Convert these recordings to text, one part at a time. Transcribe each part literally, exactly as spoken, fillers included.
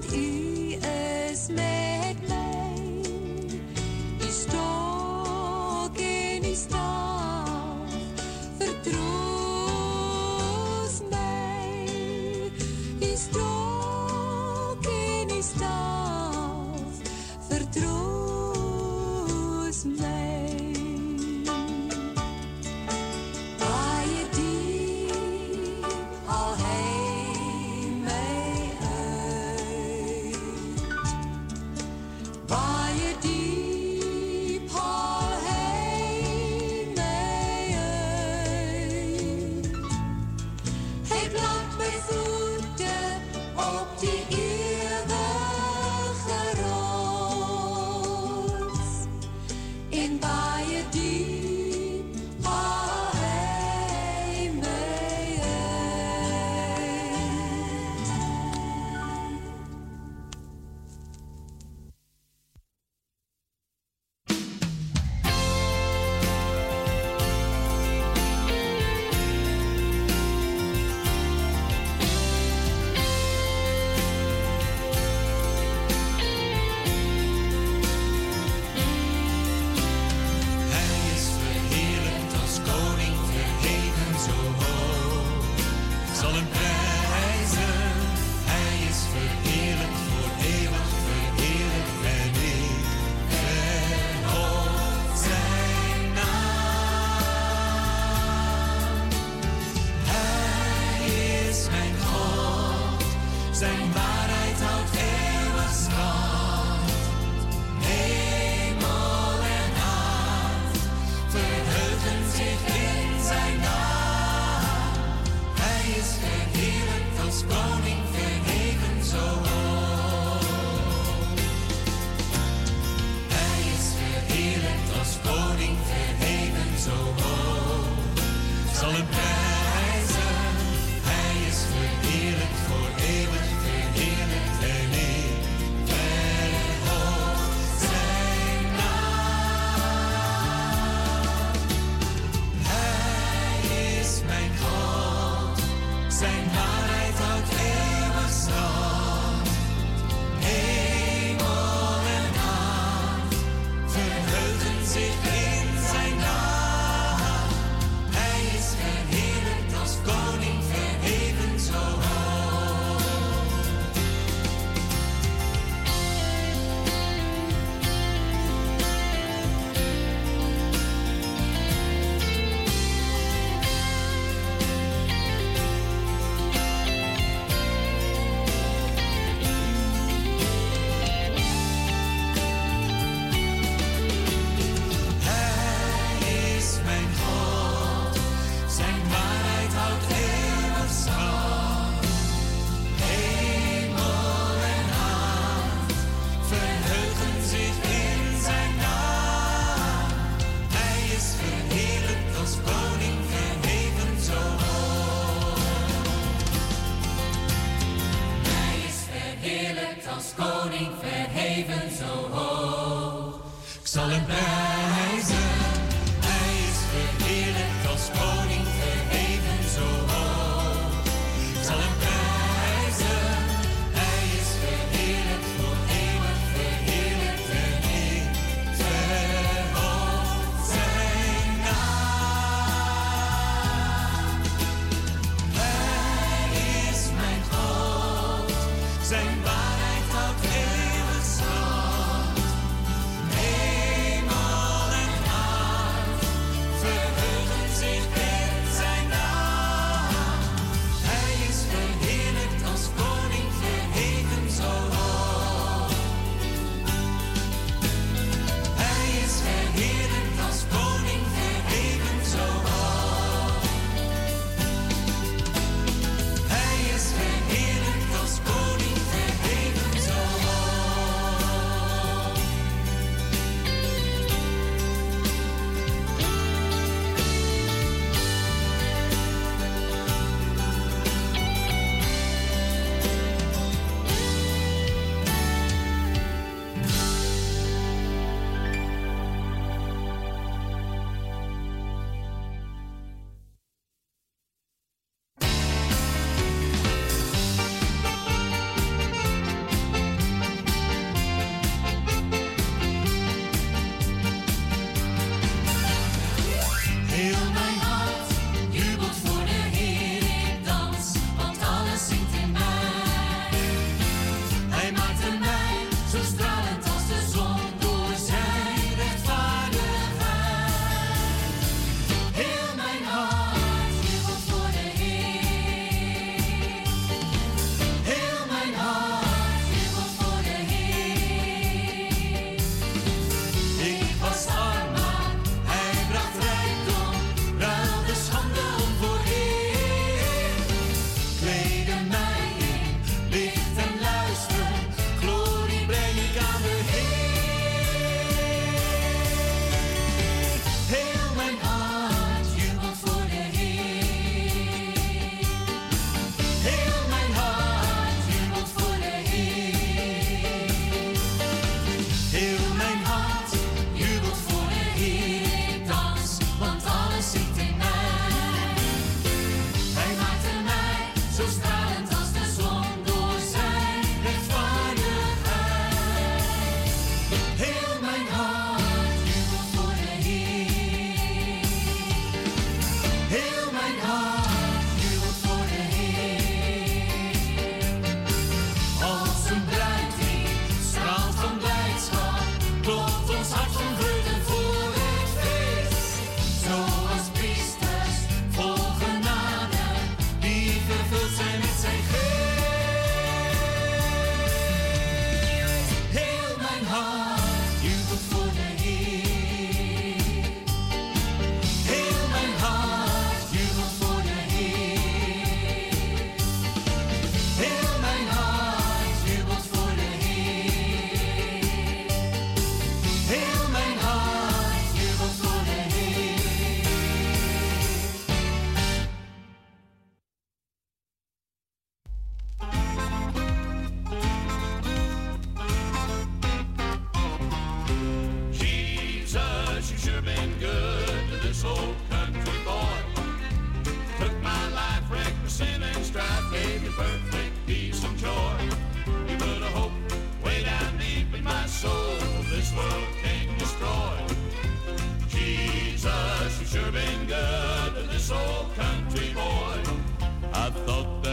want u is met mij. Uw stok en uw staf vertroost mij. Uw stok en uw staf vertroost mij. Hemel en aard verheugen zich in.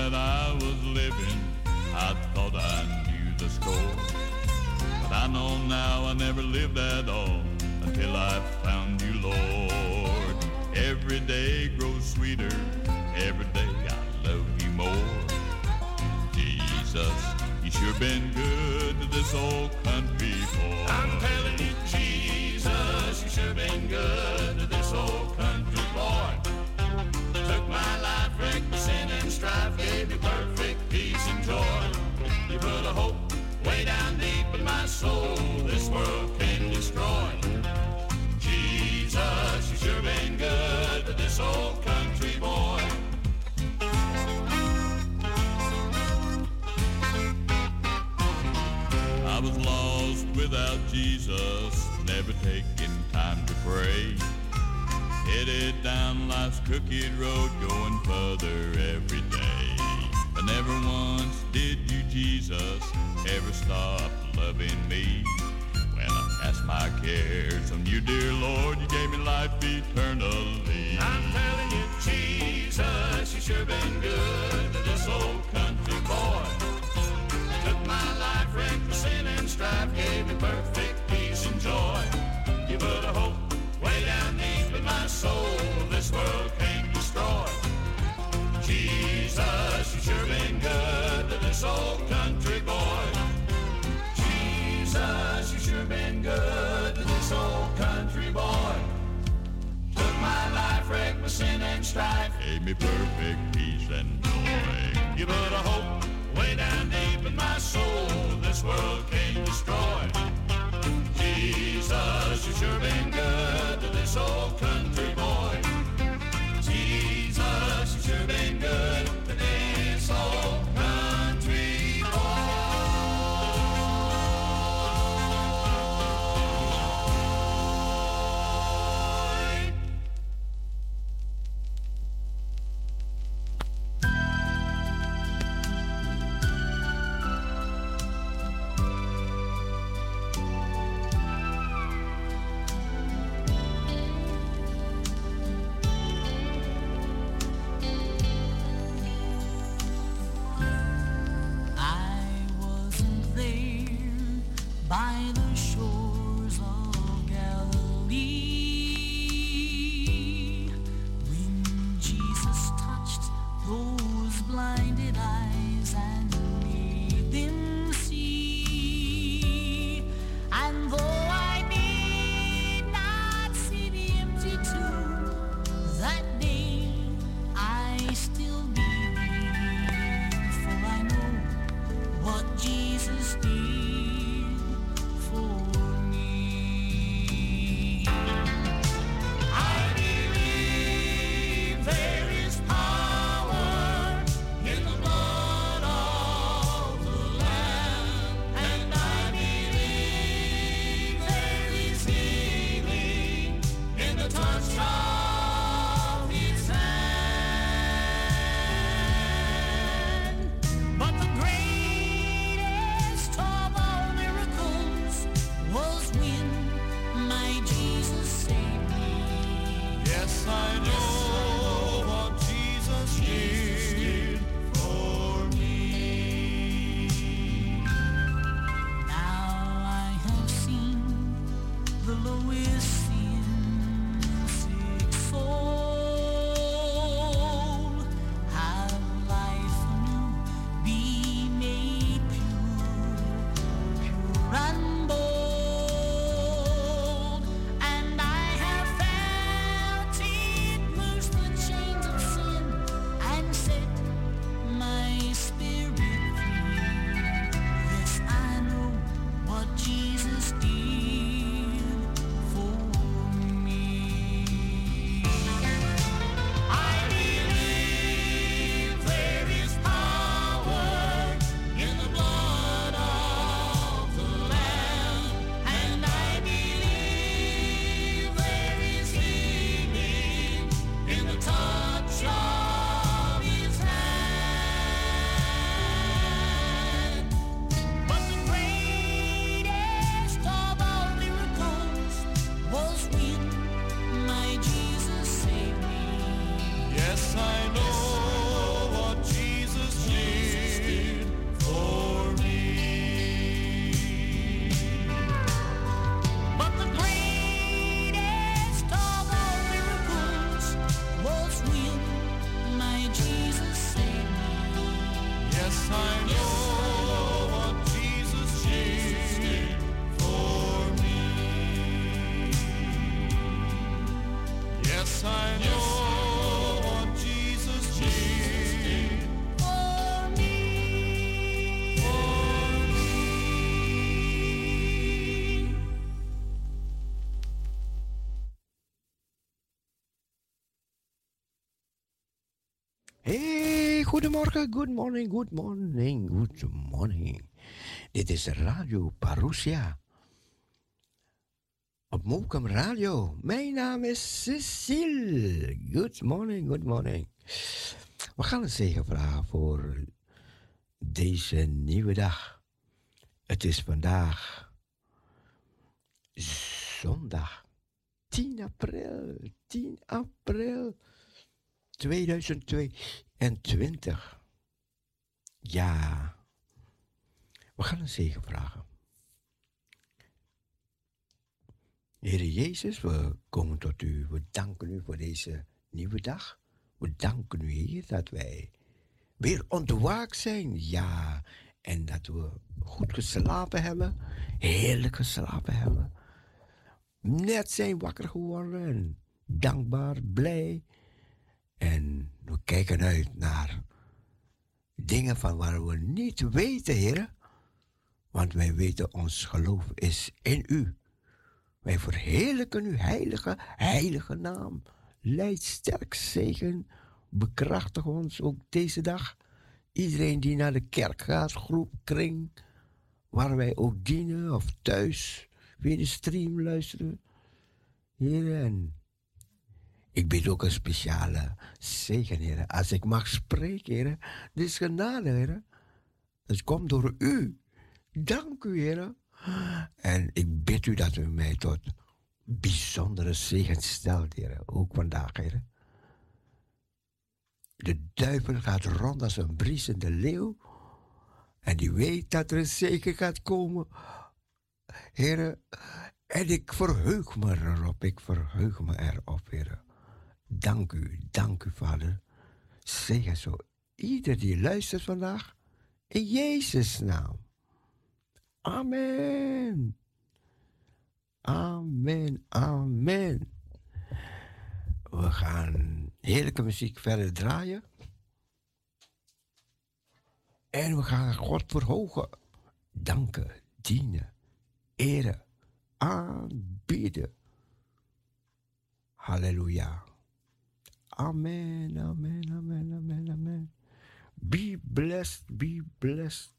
that I was living, I thought I knew the score. But I know now I never lived at all until I found you, Lord. Every day grows sweeter, every day I love you more. Jesus, you sure been good to this old country boy. I'm telling you, Jesus, you sure been good to this old country boy. Took my life, wrecked my sin and strife, gave you perfect peace and joy. You put a hope way down deep in my soul, this world can destroy. Jesus, you sure been good to this old country boy. I was lost without Jesus, never taking time to pray. Headed down life's crooked road, going further every day. But never once did you, Jesus, ever stop loving me. When I cast my cares on you, dear Lord, you gave me life eternally. I'm telling you, Jesus, you sure been good to this old country boy. Took my life, wrecked my sin and strife, gave me perfect peace and joy. You put a hope way down deep in my soul, this world can't destroy. Jesus, you sure been good to this old country boy. Jesus, you sure been good to this old country boy. Took my life, wrecked my sin and strife, gave me perfect peace and joy. You put a hope way down deep in my soul, this world can't destroy. Jesus, you sure been good to this old country boy. Jesus, you sure been good to this old country boy. Goedemorgen, good morning, good morning, good morning. Dit is Radio Parousia. Op Mocum Radio. Mijn naam is Cecil. Good morning, good morning. We gaan een zegen vragen voor deze nieuwe dag. Het is vandaag zondag tien april. tien april tweeduizend twee. En twintig. Ja. We gaan een zegen vragen. Heere Jezus, we komen tot u. We danken u voor deze nieuwe dag. We danken u, Heer, dat wij weer ontwaakt zijn. Ja. En dat we goed geslapen hebben. Heerlijk geslapen hebben. Net zijn wakker geworden. Dankbaar, blij. En we kijken uit naar dingen van waar we niet weten, Heer. Want wij weten, ons geloof is in u. Wij verheerlijken uw heilige, heilige naam. Leid sterk, zegen, bekrachtig ons ook deze dag. Iedereen die naar de kerk gaat, groep, kring, waar wij ook dienen of thuis weer de stream luisteren. Heer, en ik bid ook een speciale zegen, Heer. Als ik mag spreken, Heer. Dit is genade, Heer. Het komt door u. Dank u, Heer. En ik bid u dat u mij tot bijzondere zegen stelt, Heer. Ook vandaag, Heer. De duivel gaat rond als een briesende leeuw. En die weet dat er een zegen gaat komen, Heer. En ik verheug me erop. Ik verheug me erop, Heer. Dank u, dank u, Vader. Zegen zo ieder die luistert vandaag. In Jezus' naam. Amen. Amen, amen. We gaan heerlijke muziek verder draaien. En we gaan God verhogen. Danken, dienen, eren, aanbieden. Halleluja. Amen, amen, amen, amen, amen. Be blessed, be blessed.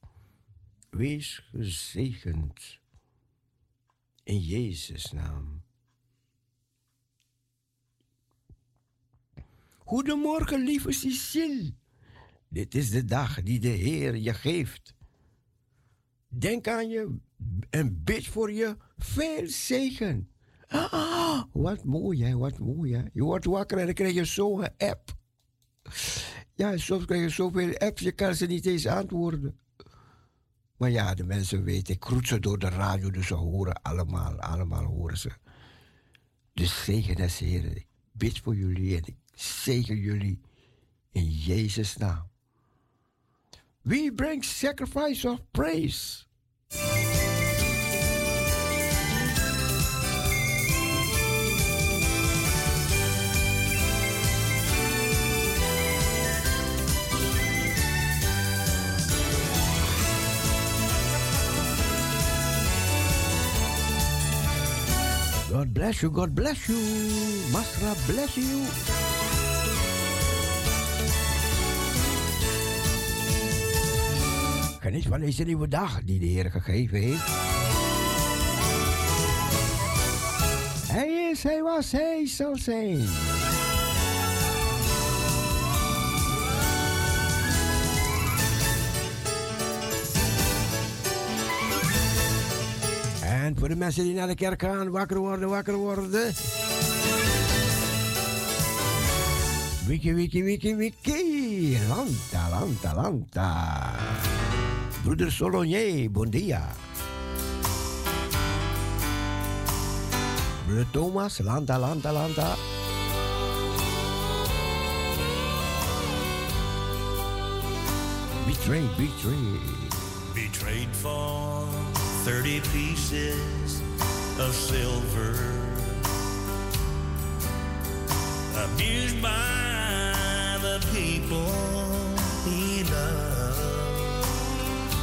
Wees gezegend. In Jezus' naam. Goedemorgen, lieve Cecil. Dit is de dag die de Heer je geeft. Denk aan je en bid voor je veel zegen. Ah, wat mooi, hè, wat mooi, hè. Je wordt wakker en dan krijg je zo'n app. Ja, soms krijg je zoveel apps, je kan ze niet eens antwoorden. Maar ja, de mensen weten, ik groet ze door de radio, dus ze horen allemaal, allemaal horen ze. Dus zegen des Heren, ik bid voor jullie en ik zegen jullie in Jezus' naam. We bring sacrifice of praise. God bless you, God bless you, Masra bless you. Geniet van deze nieuwe dag die de Heer gegeven heeft. Hij is, hij was, hij zal zijn. En voor de mensen die naar de kerk gaan, wakker worden, wakker worden. Wiki, wiki, wiki, wiki. Lanta, lanta, lanta. Broeder Solonier, bon dia. Broeder Thomas, lanta, lanta, lanta. Betray, betray. Betrayed for thirty pieces of silver. Abused by the people he loved.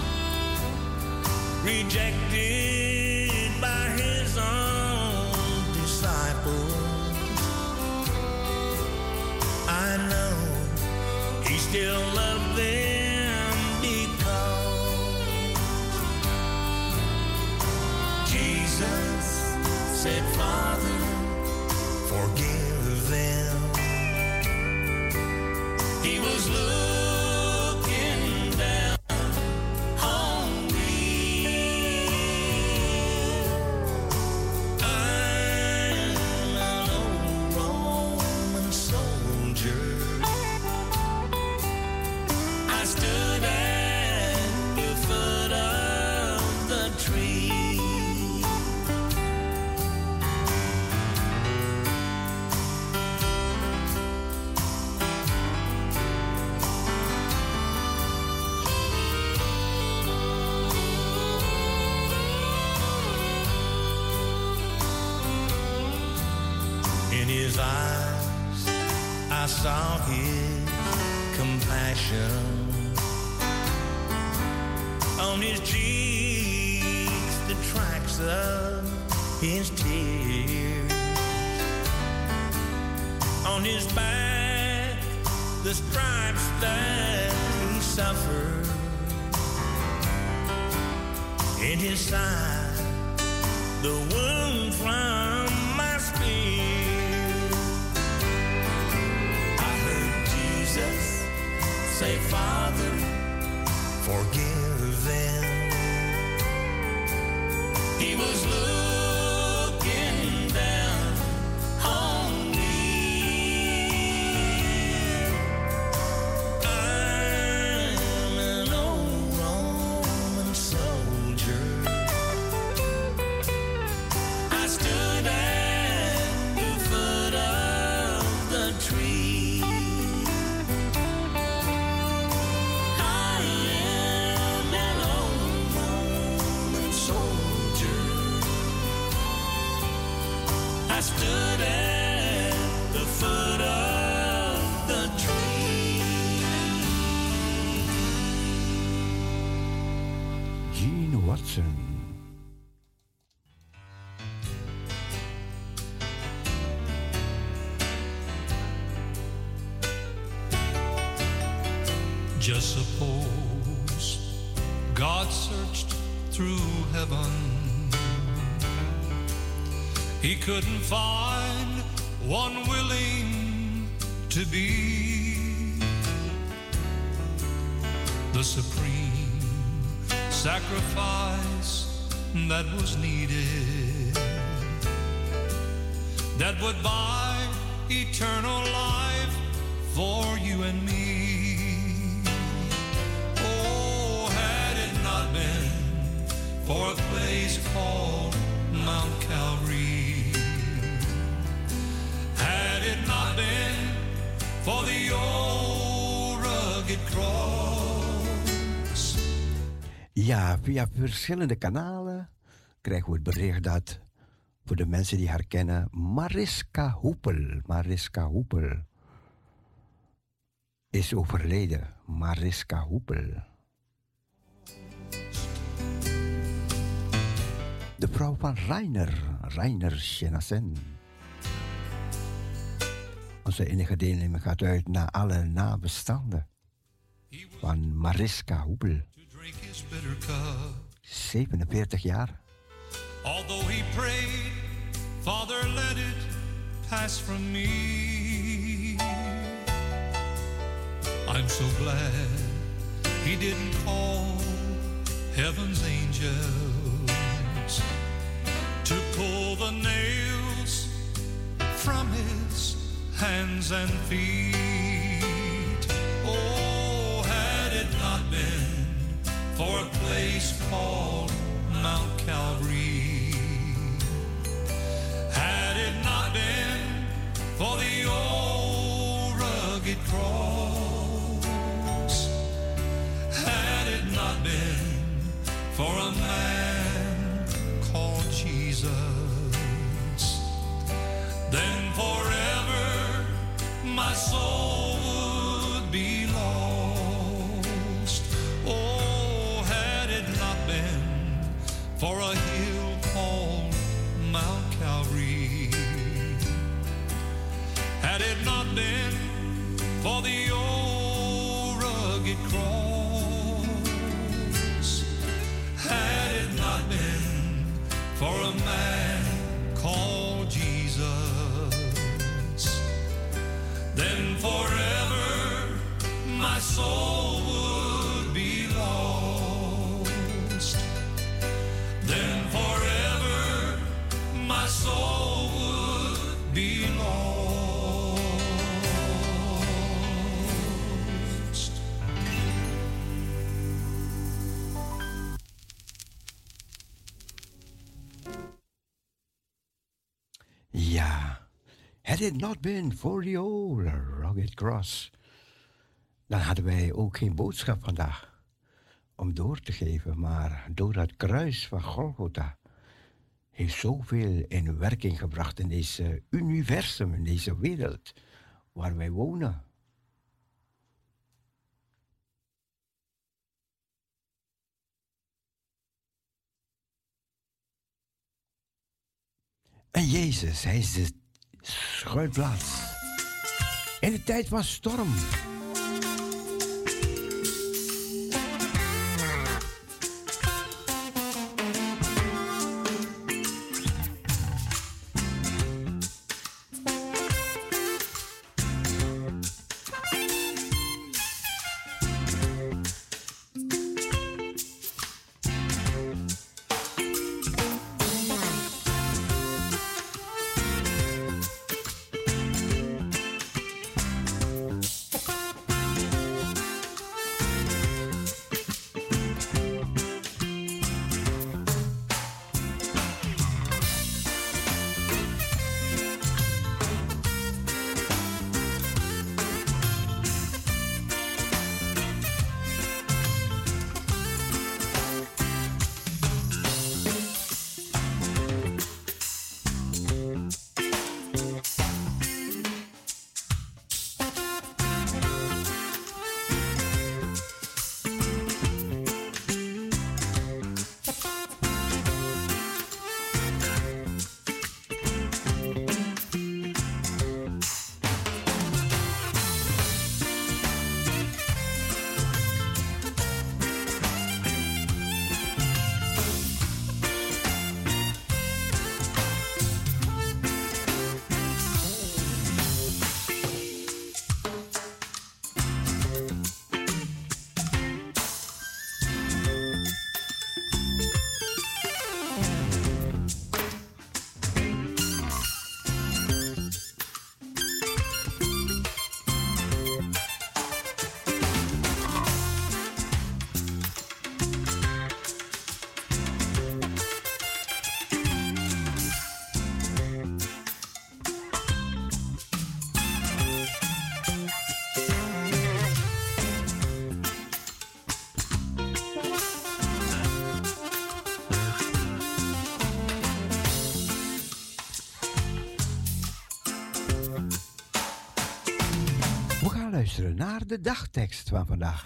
Rejected by his own disciples. I know he still loved them. Said, Father, forgive them. He was looking down on me. I'm an old Roman soldier. I stood at the foot of the tree. Eyes, I saw his compassion on his cheeks, the tracks of his tears on his back, the stripes that he suffered in his side, the wound from my spear. Say, Father, forgive them. He was looking down on me. I'm an old Roman soldier. I stood at the foot of the tree. Stood at the foot of the tree. Gene Watson. Just suppose God searched through heaven. He couldn't find one willing to be the supreme sacrifice that was needed, that would buy eternal life for you and me. Oh, had it not been for a place called Mount Calvary, had it not been for the old rugged cross. Ja, via verschillende kanalen krijgen we het bericht dat, voor de mensen die haar kennen, Mariska Hoepel, Mariska Hoepel is overleden. Mariska Hoepel. De vrouw van Reiner, Reiner Sjenassin. Onze enige deelneming gaat uit naar alle nabestaanden van Mariska Hoepel. zevenenveertig jaar. Although he prayed, Father, let it pass from me. I'm so glad he didn't call heaven's angels to pull the nails from his hands and feet. Oh, had it not been for a place called Mount Calvary, had it not been for the old rugged cross, for a man called Jesus. Then forever my soul would be lost. Oh, had it not been for a hill called Mount Calvary, had it not been for the old rugged cross, had it not been for a man called Jesus, then forever my soul would be lost. Then forever my soul would be lost. Had it not been for the old rugged cross. Dan hadden wij ook geen boodschap vandaag om door te geven. Maar door dat kruis van Golgotha heeft zoveel in werking gebracht in deze universum, in deze wereld waar wij wonen. En Jezus, hij is de schuilplaats in de tijd van storm. Naar de dagtekst van vandaag.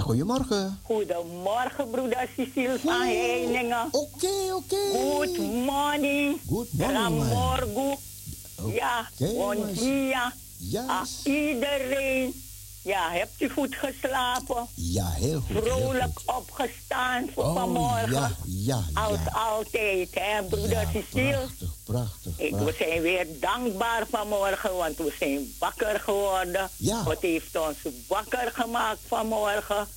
Goedemorgen. Goedemorgen, broeder Cecil van Heiningen. Oké, oké. Good morning. Good morning. Good morning. Oh. Ja, bon dia yes. aan iedereen. Ja, hebt u goed geslapen? Ja, heel goed. Vrolijk heel goed. Opgestaan voor oh, vanmorgen. Ja, ja, ja. Als altijd, hè, broeder Cecil. Ja, prachtig, prachtig, prachtig. We zijn weer dankbaar vanmorgen, want we zijn wakker geworden. Ja. God heeft ons wakker gemaakt vanmorgen.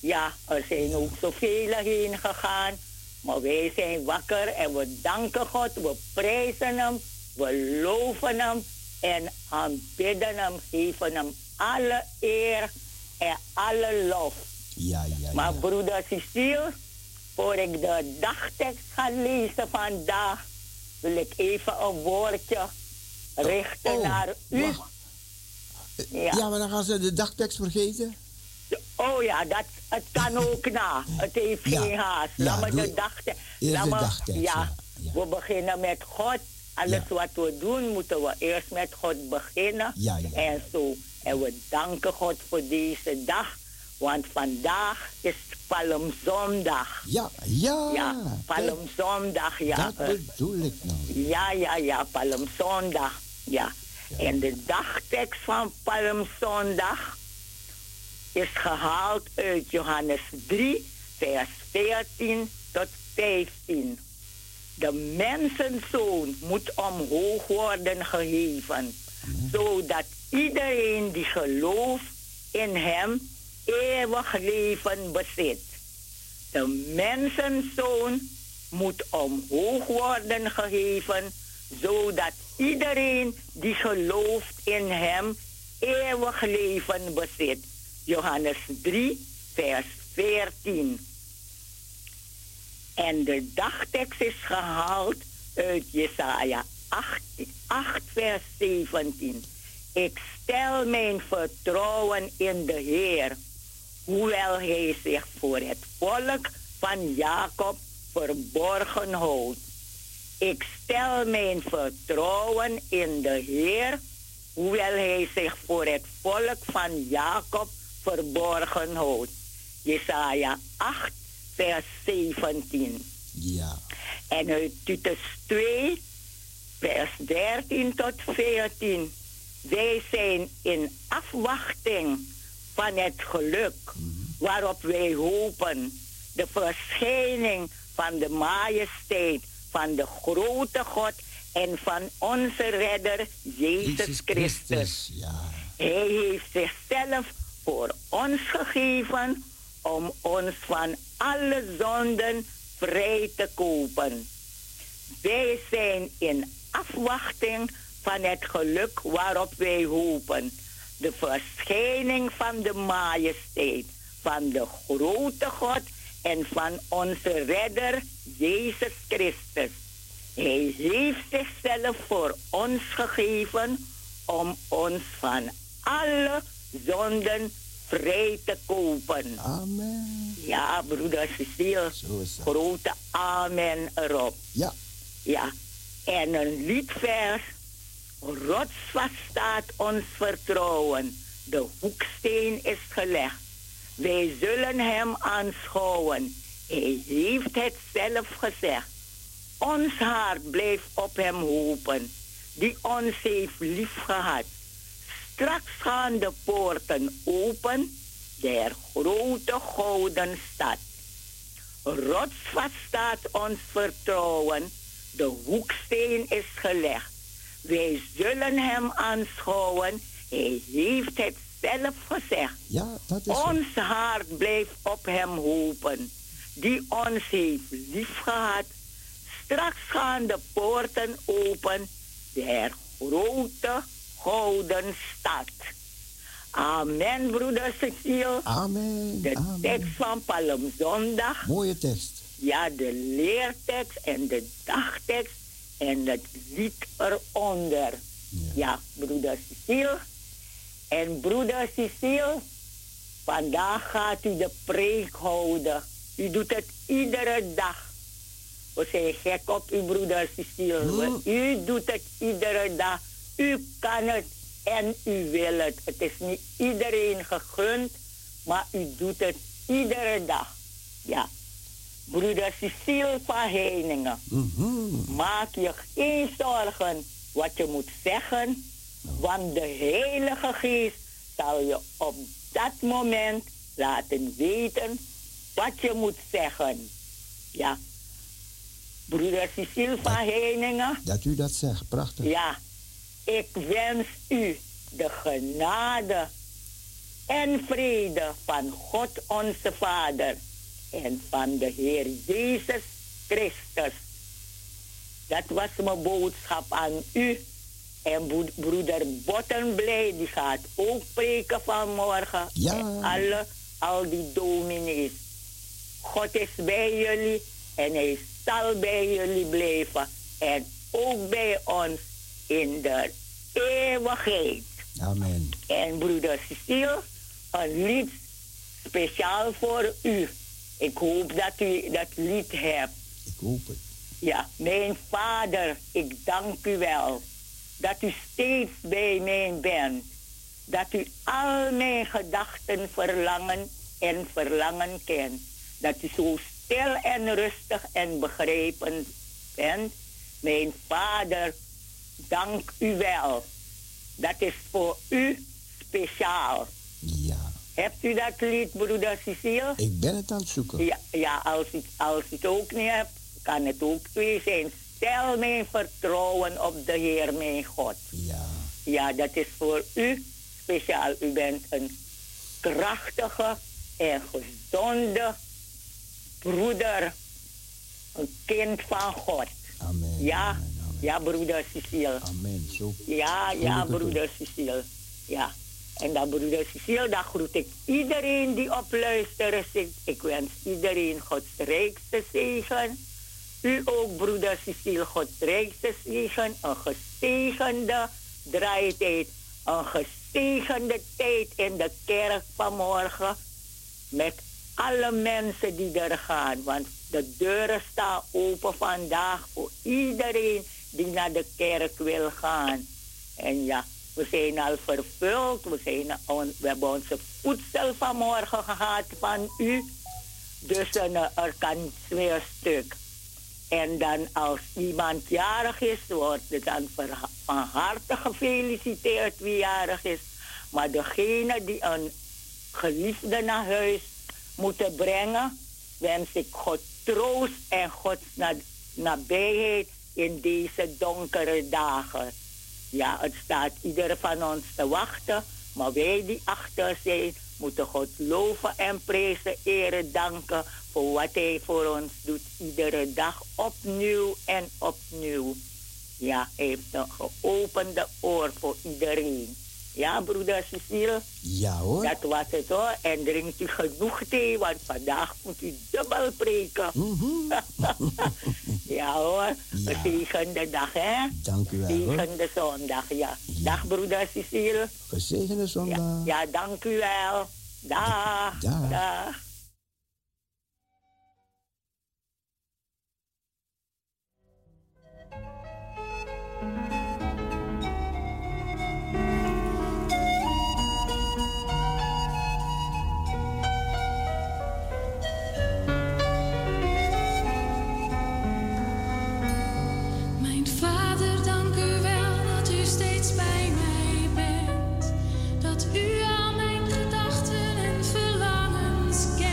Ja, er zijn ook zoveel heen gegaan. Maar wij zijn wakker en we danken God, we prijzen hem, we loven hem en aanbidden hem, geven hem alle eer en alle lof. Ja, ja, ja. Maar broeder Cecil, voor ik de dagtekst ga lezen vandaag, wil ik even een woordje richten oh, oh, naar u. Wacht. Ja. Ja, maar dan gaan ze de dagtekst vergeten. Oh ja, dat, het kan ook na. Het heeft ja, geen haast. Laat ja, me de dagtekst. Ja, ja, we beginnen met God. Alles ja. wat we doen, moeten we eerst met God beginnen. Ja, ja, ja. En zo. En we danken God voor deze dag. Want vandaag is Palmzondag. Ja, ja. Ja, Palmzondag, ja. Dat bedoel ik nou. Ja, ja, ja, Palmzondag. Ja. Ja. En de dagtekst van Palmzondag is gehaald uit Johannes drie, vers veertien tot vijftien. De mensenzoon moet omhoog worden geheven, Amen. Zodat iedereen die gelooft in hem eeuwig leven bezit. De mensenzoon moet omhoog worden geheven, zodat iedereen die gelooft in hem eeuwig leven bezit. Johannes drie, vers veertien. En de dagtekst is gehaald uit Jesaja acht, acht, vers zeventien. Ik stel mijn vertrouwen in de Heer, hoewel hij zich voor het volk van Jacob verborgen houdt. Ik stel mijn vertrouwen in de Heer, hoewel hij zich voor het volk van Jacob verborgen houdt. Jesaja acht, vers zeventien. Ja. En uit Titus twee, vers dertien tot veertien. Wij zijn in afwachting van het geluk waarop wij hopen. De verschijning van de majesteit van de grote God en van onze redder Jezus, Jezus Christus. Christus ja. Hij heeft zichzelf voor ons gegeven om ons van alle zonden vrij te kopen. Wij zijn in afwachting van het geluk waarop wij hopen. De verschijning van de majesteit van de grote God en van onze redder Jezus Christus. Hij heeft zichzelf voor ons gegeven om ons van alle zonden vrij te kopen. Amen. Ja, broeder Cecil. Grote amen erop. Ja. Ja. En een liedvers. Rotsvast staat ons vertrouwen. De hoeksteen is gelegd. Wij zullen hem aanschouwen. Hij heeft het zelf gezegd. Ons hart blijft op hem hopen. Die ons heeft liefgehad. Straks gaan de poorten open der grote gouden stad. Rotsvast staat ons vertrouwen, de hoeksteen is gelegd. Wij zullen hem aanschouwen, hij heeft het zelf gezegd. Ja, dat is ons zo. Hart blijft op hem hopen, die ons heeft liefgehad. Straks gaan de poorten open der grote gouden stad. Amen, broeder Cecil. Amen. De amen. Tekst van Palmzondag. Mooie tekst. Ja, de leertekst en de dagtekst en het lied eronder. Ja, ja, broeder Cecil. En broeder Cecil, vandaag gaat u de preek houden. U doet het iedere dag. We zijn gek op u, broeder Cecil. Hm? U doet het iedere dag. U kan het en u wil het. Het is niet iedereen gegund, maar u doet het iedere dag. Ja. Broeder Cecil van Heiningen, mm-hmm. maak je geen zorgen. wat je moet zeggen. Want de Heilige Geest zal je op dat moment laten weten wat je moet zeggen. Ja. Broeder Cecil van Heiningen. Dat u dat zegt, prachtig. Ja. Ik wens u de genade en vrede van God onze Vader en van de Heer Jezus Christus. Dat was mijn boodschap aan u. En broeder Bottomblij, die gaat ook preken vanmorgen. Ja. En alle, al die dominees. God is bij jullie en hij zal bij jullie blijven. En ook bij ons in de eeuwigheid. Amen. En broeder Cecil, een lied speciaal voor u. Ik hoop dat u dat lied hebt. Ik hoop het. Ja, mijn Vader, ik dank u wel. Dat u steeds bij mij bent. Dat u al mijn gedachten verlangen en verlangen kent. Dat u zo stil en rustig en begrijpend bent. Mijn Vader, dank u wel. Dat is voor u speciaal. Ja. Hebt u dat lied, broeder Cecil? Ik ben het aan het zoeken. Ja, ja, als ik, als ik het ook niet heb, kan het ook twee zijn. Stel mijn vertrouwen op de Heer, mijn God. Ja. Ja, dat is voor u speciaal. U bent een krachtige en gezonde broeder. Een kind van God. Amen. Ja, amen, amen. Ja, broeder Cecil. Amen. Zo. Ja, ja, broeder Cecil. Ja. En dan, broeder Cecil, dan groet ik iedereen die op luisteren zit. Ik wens iedereen Gods rijkste zegen. U ook, broeder Cecil, Gods rijkste zegen. Een gezegende draaitijd. Een gezegende tijd in de kerk vanmorgen. Met alle mensen die er gaan. Want de deuren staan open vandaag voor iedereen die naar de kerk wil gaan. En ja, we zijn al vervuld. We, zijn on, we hebben onze voedsel vanmorgen gehad van u. Dus uh, er kan weer stuk. En dan als iemand jarig is, wordt het dan van harte gefeliciteerd wie jarig is. Maar degene die een geliefde naar huis moeten brengen, wens ik God troost en Gods nabijheid in deze donkere dagen. Ja, het staat ieder van ons te wachten, maar wij die achter zijn, moeten God loven en prijzen, eren, danken voor wat hij voor ons doet. Iedere dag opnieuw en opnieuw. Ja, hij heeft een geopende oor voor iedereen. Ja, broeder Cecil? Ja hoor. Dat was het hoor. En drinkt u genoeg thee, want vandaag moet u dubbel preken. Mm-hmm. Ja hoor. Ja. Gezegende dag, hè? Dank u wel. Gezegende zondag, ja. Ja. Dag, broeder Cecil. Gezegende zondag. Ja, ja, dank u wel. Dag. Dag. Dag. U aan mijn gedachten en verlangens.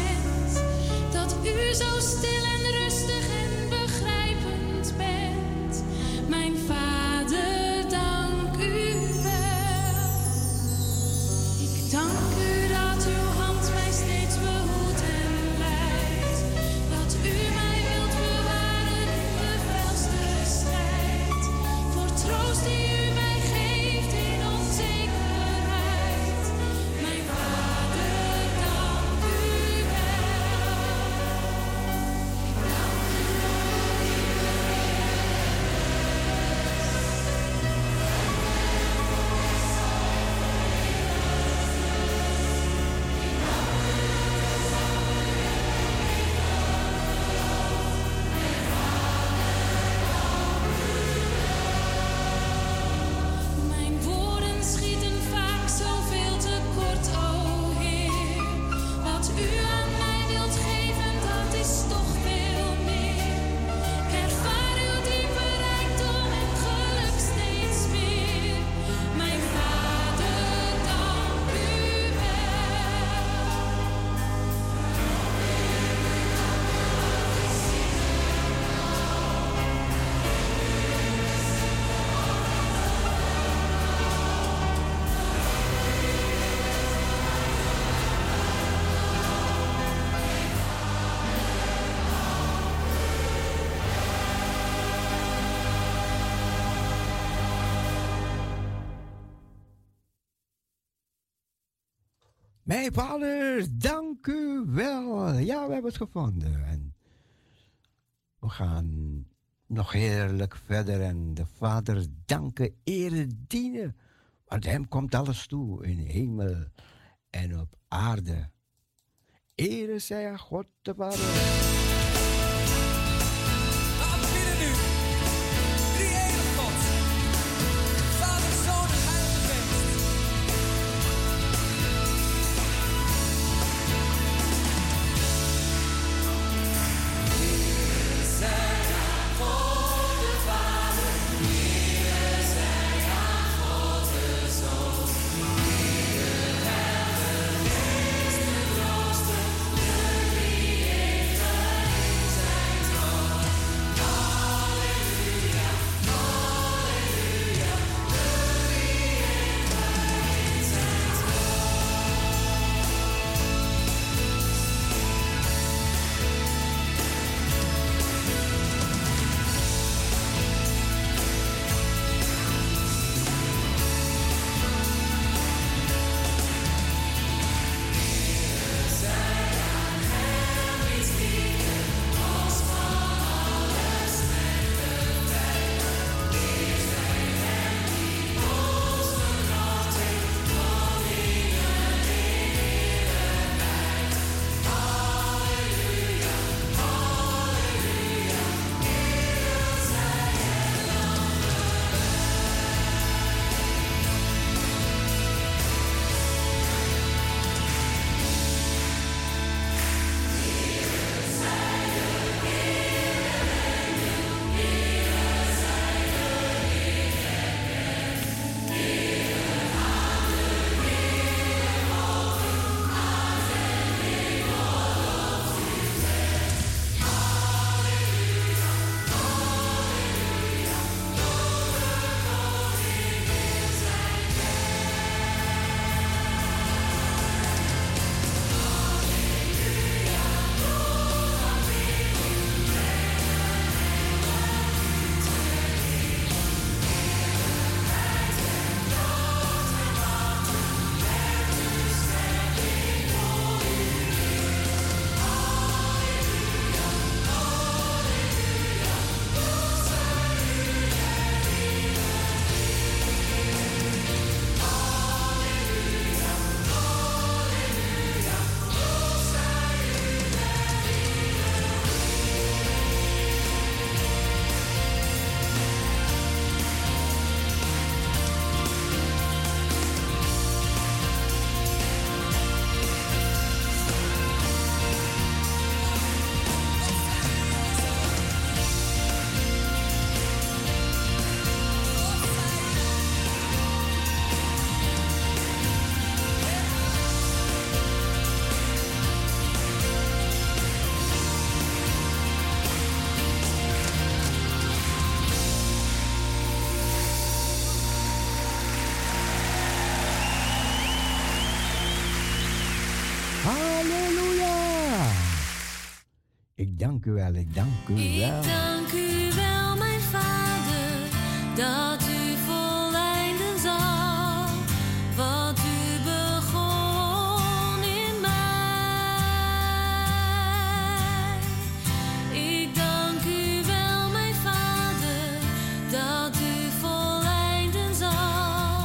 Mijn vader, dank u wel. Ja, we hebben het gevonden. En we gaan nog heerlijk verder en de Vader danken, eren, dienen. Want hem komt alles toe in hemel en op aarde. Ere zij aan God de Vader. Ik dank u wel, ik dank u wel. Ik dank u wel, mijn Vader, dat u voleinden zal wat u begon in mij. Ik dank u wel, mijn Vader, dat u voleinden zal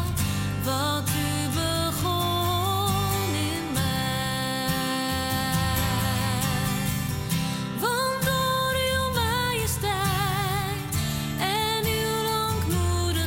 wat u begon in mij. Door uw majesteit en uw langmoedigheid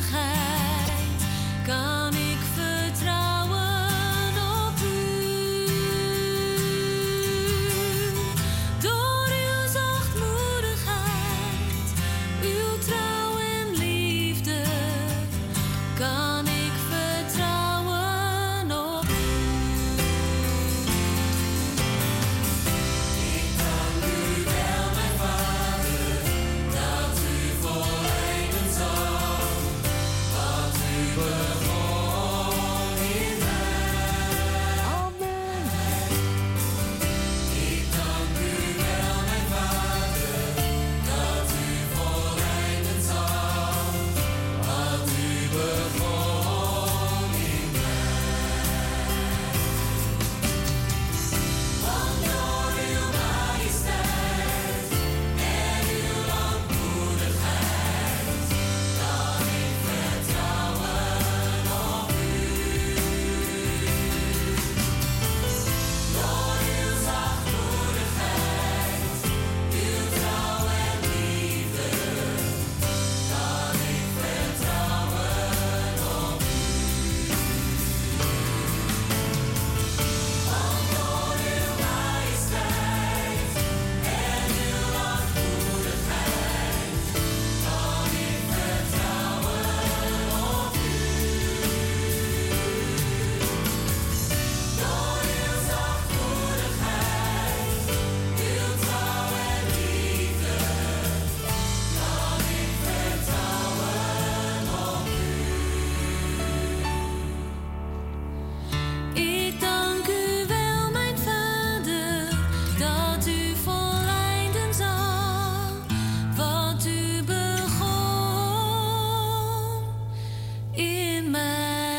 in mij.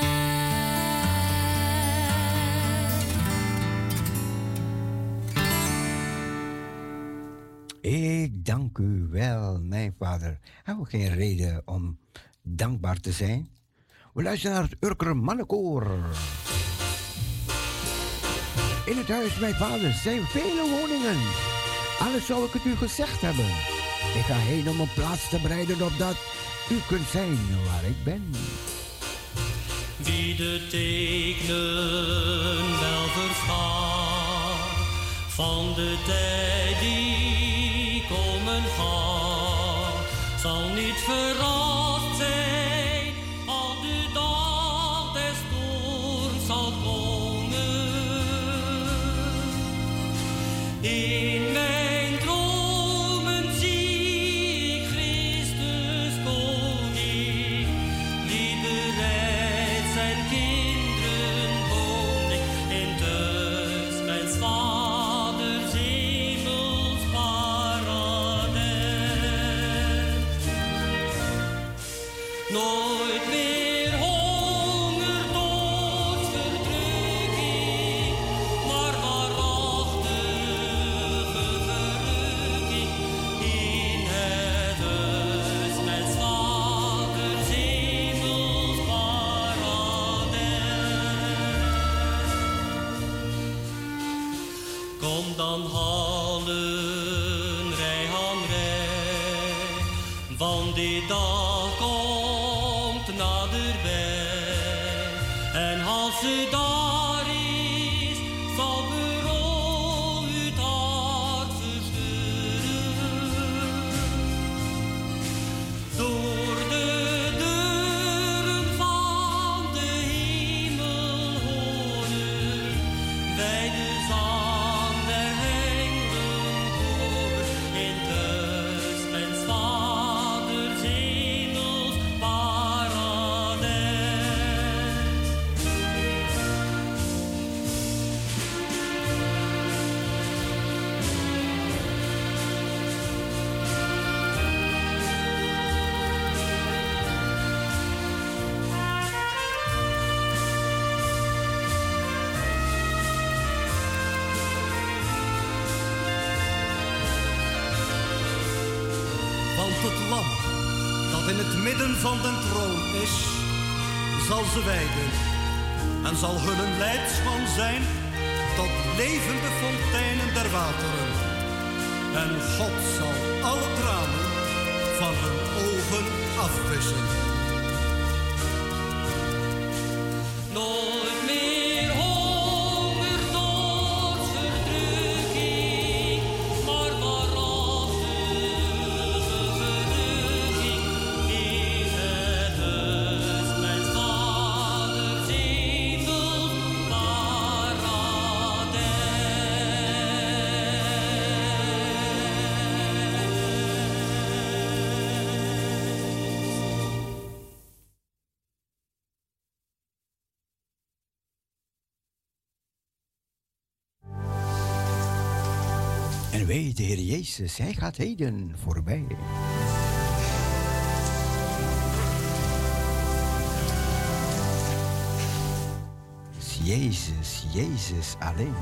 Ik dank u wel, mijn vader. Hebben we geen reden om dankbaar te zijn? We luisteren naar het Urker Mannenkoor. In het huis mijn vader zijn vele woningen. Alles zou ik het u gezegd hebben. Ik ga heen om een plaats te bereiden opdat u kunt zijn waar ik ben. Wie de tekenen wel verstaat van de tijd die komen gaat, zal niet verrast zijn als de dag des toorns zal komen. In mijn dromen zie ik Christus koning, die bereidt zijn kinderen woning in thuis mijn vaders hemels paradijs. Nooit meer. Dan halen rij aan rij, want die dag komt naderbij. En als ze daar is, zal berouw het hart versturen. Door de deuren van de hemel horen wij de zang. Midden van den troon is, zal ze wijden en zal hun leidsman zijn tot levende fonteinen der wateren. En God zal alle tranen van hun ogen afwissen. Nooit meer. Weet de Heer Jezus, Hij gaat heden voorbij. Jezus, Jezus alleen.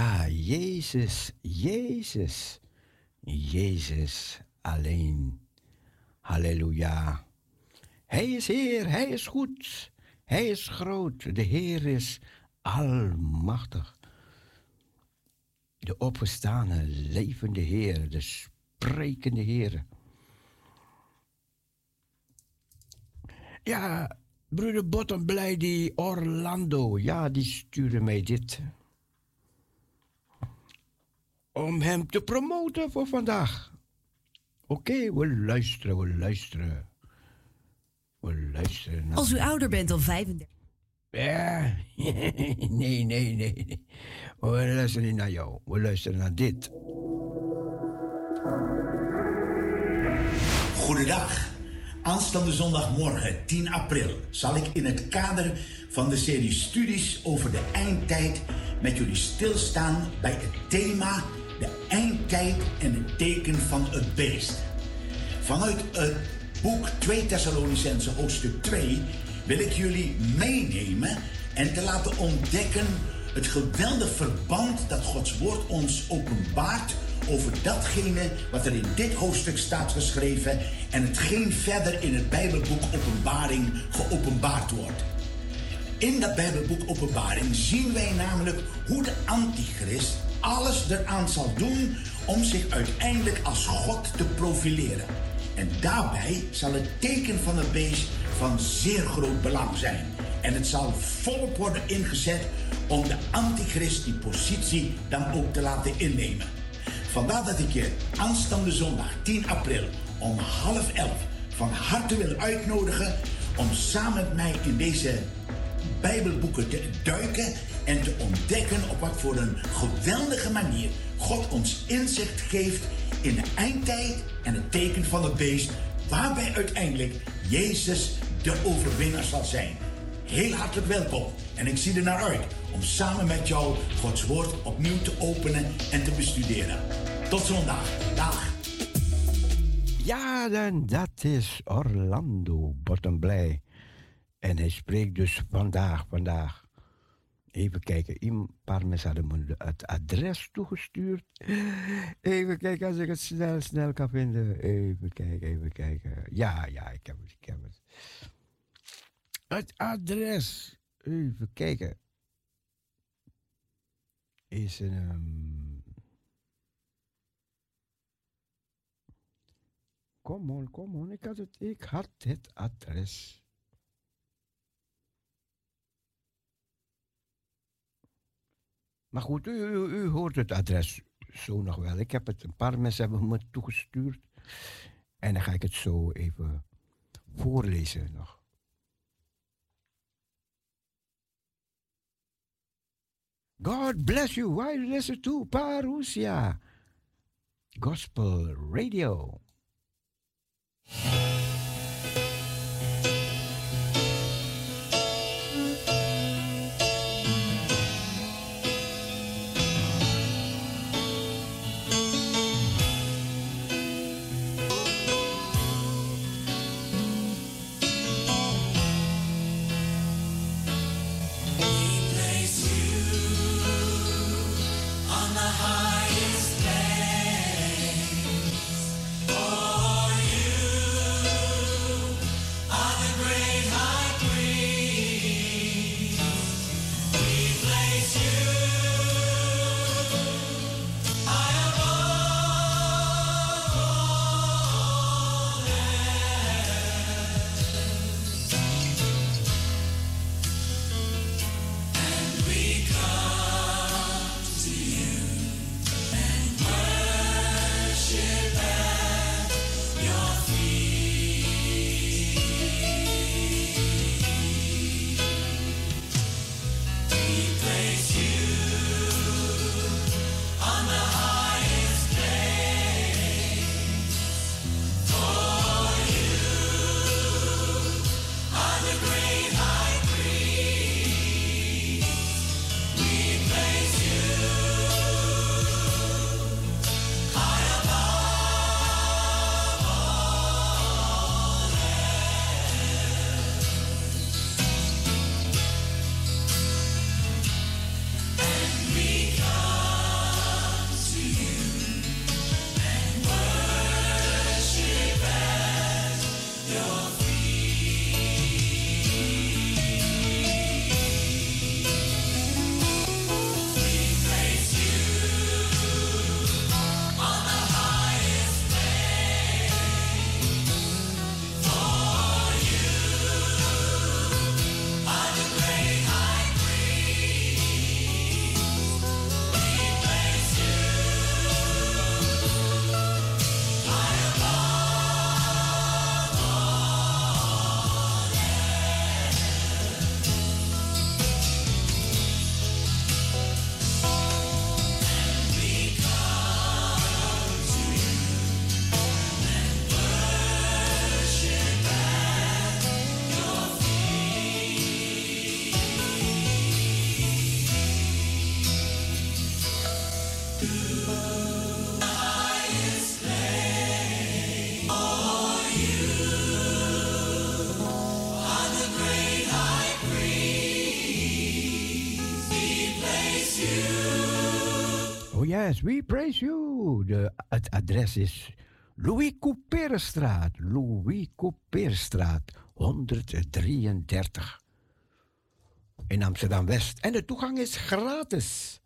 Ja, Jezus, Jezus, Jezus alleen. Halleluja. Hij is Heer, Hij is goed, Hij is groot, de Heer is almachtig. De opgestane, levende Heer, de sprekende Heer. Ja, broeder Bottomblij, die Orlando, ja, die stuurde mij dit. Om hem te promoten voor vandaag. Oké, okay, we luisteren, we luisteren. We luisteren naar... Als u ouder bent dan vijfendertig. Ja, nee, nee, nee, nee. We luisteren niet naar jou. We luisteren naar dit. Goedendag. Aanstaande zondagmorgen, tien april, zal ik in het kader van de serie studies over de eindtijd met jullie stilstaan bij het thema de eindtijd en het teken van het beest. Vanuit het boek twee Thessalonicenzen hoofdstuk twee wil ik jullie meenemen en te laten ontdekken het geweldige verband dat Gods woord ons openbaart over datgene wat er in dit hoofdstuk staat geschreven en hetgeen verder in het Bijbelboek Openbaring geopenbaard wordt. In dat Bijbelboek Openbaring zien wij namelijk hoe de antichrist alles eraan zal doen om zich uiteindelijk als God te profileren. En daarbij zal het teken van het beest van zeer groot belang zijn. En het zal volop worden ingezet om de antichrist die positie dan ook te laten innemen. Vandaar dat ik je aanstaande zondag tien april om half elf van harte wil uitnodigen om samen met mij in deze Bijbelboeken te duiken en te ontdekken op wat voor een geweldige manier God ons inzicht geeft in de eindtijd en het teken van het beest, waarbij uiteindelijk Jezus de overwinnaar zal zijn. Heel hartelijk welkom en ik zie er naar uit om samen met jou Gods woord opnieuw te openen en te bestuderen. Tot zondag. Dag. Ja, dan dat is Orlando Bottomblij. En hij spreekt dus vandaag, vandaag. Even kijken, een paar mensen hadden me het adres toegestuurd. Even kijken als ik het snel, snel kan vinden. Even kijken, even kijken. Ja, ja, ik heb het, ik heb het. Het adres, even kijken. Is een... Um... Kom on, kom on, ik had het, ik had het adres. Maar goed, u, u, u hoort het adres zo nog wel. Ik heb het, een paar mensen hebben me toegestuurd. En dan ga ik het zo even voorlezen nog. God bless you. Why listen to Parousia Gospel Radio. Highest place for you. Yes, we praise you. De, het adres is Louis Couperestraat, Louis Couperestraat honderddrieëndertig in Amsterdam-West. En de toegang is gratis.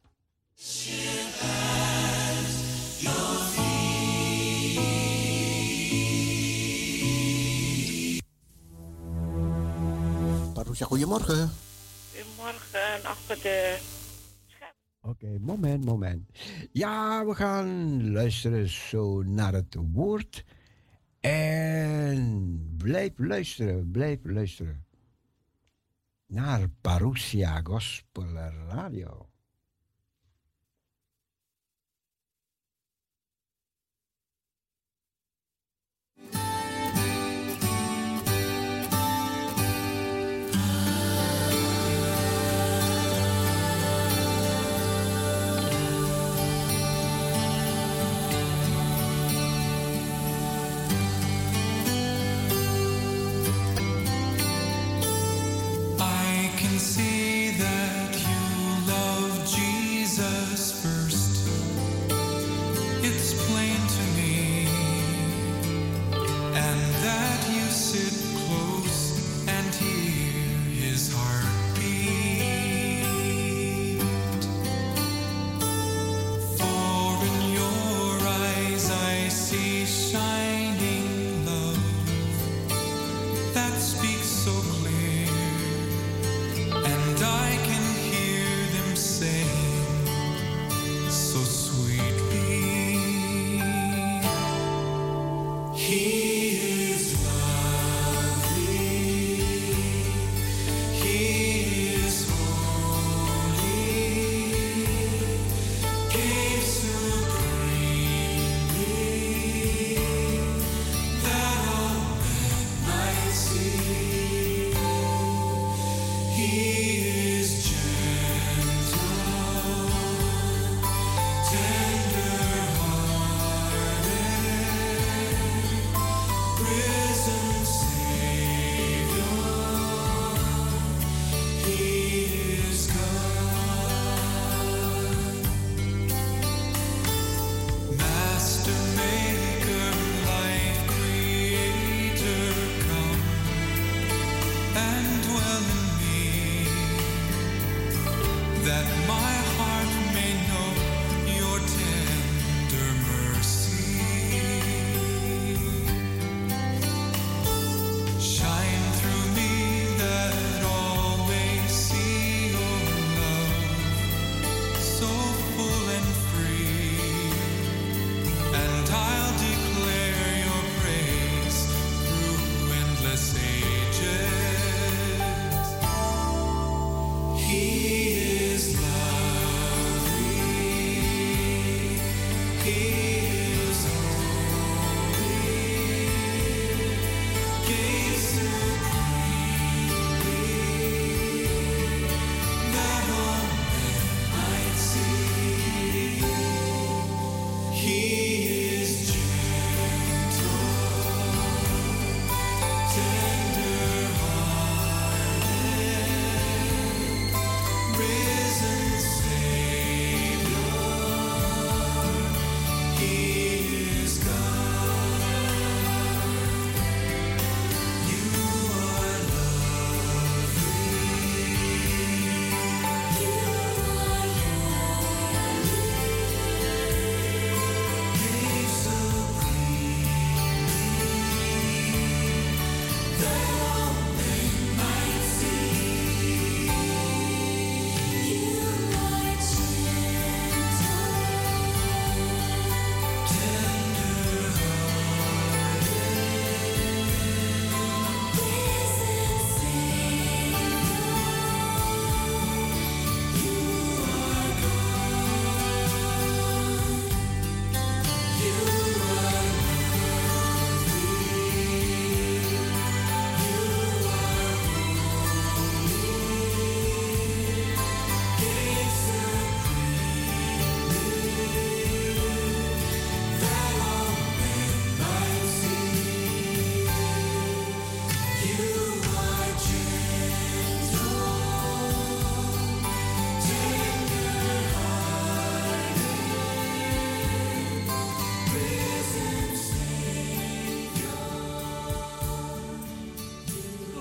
Parousia, goedemorgen. Goedemorgen, achter de... Oké, okay, moment, moment. Ja, we gaan luisteren zo naar het woord. En blijf luisteren, blijf luisteren. Naar Parousia Gospel Radio. See that you love Jesus first. It's plain to me, and that you sit close and hear his heartbeat. For in your eyes I see shining love that speaks so clear. I can hear them saying so sweetly, he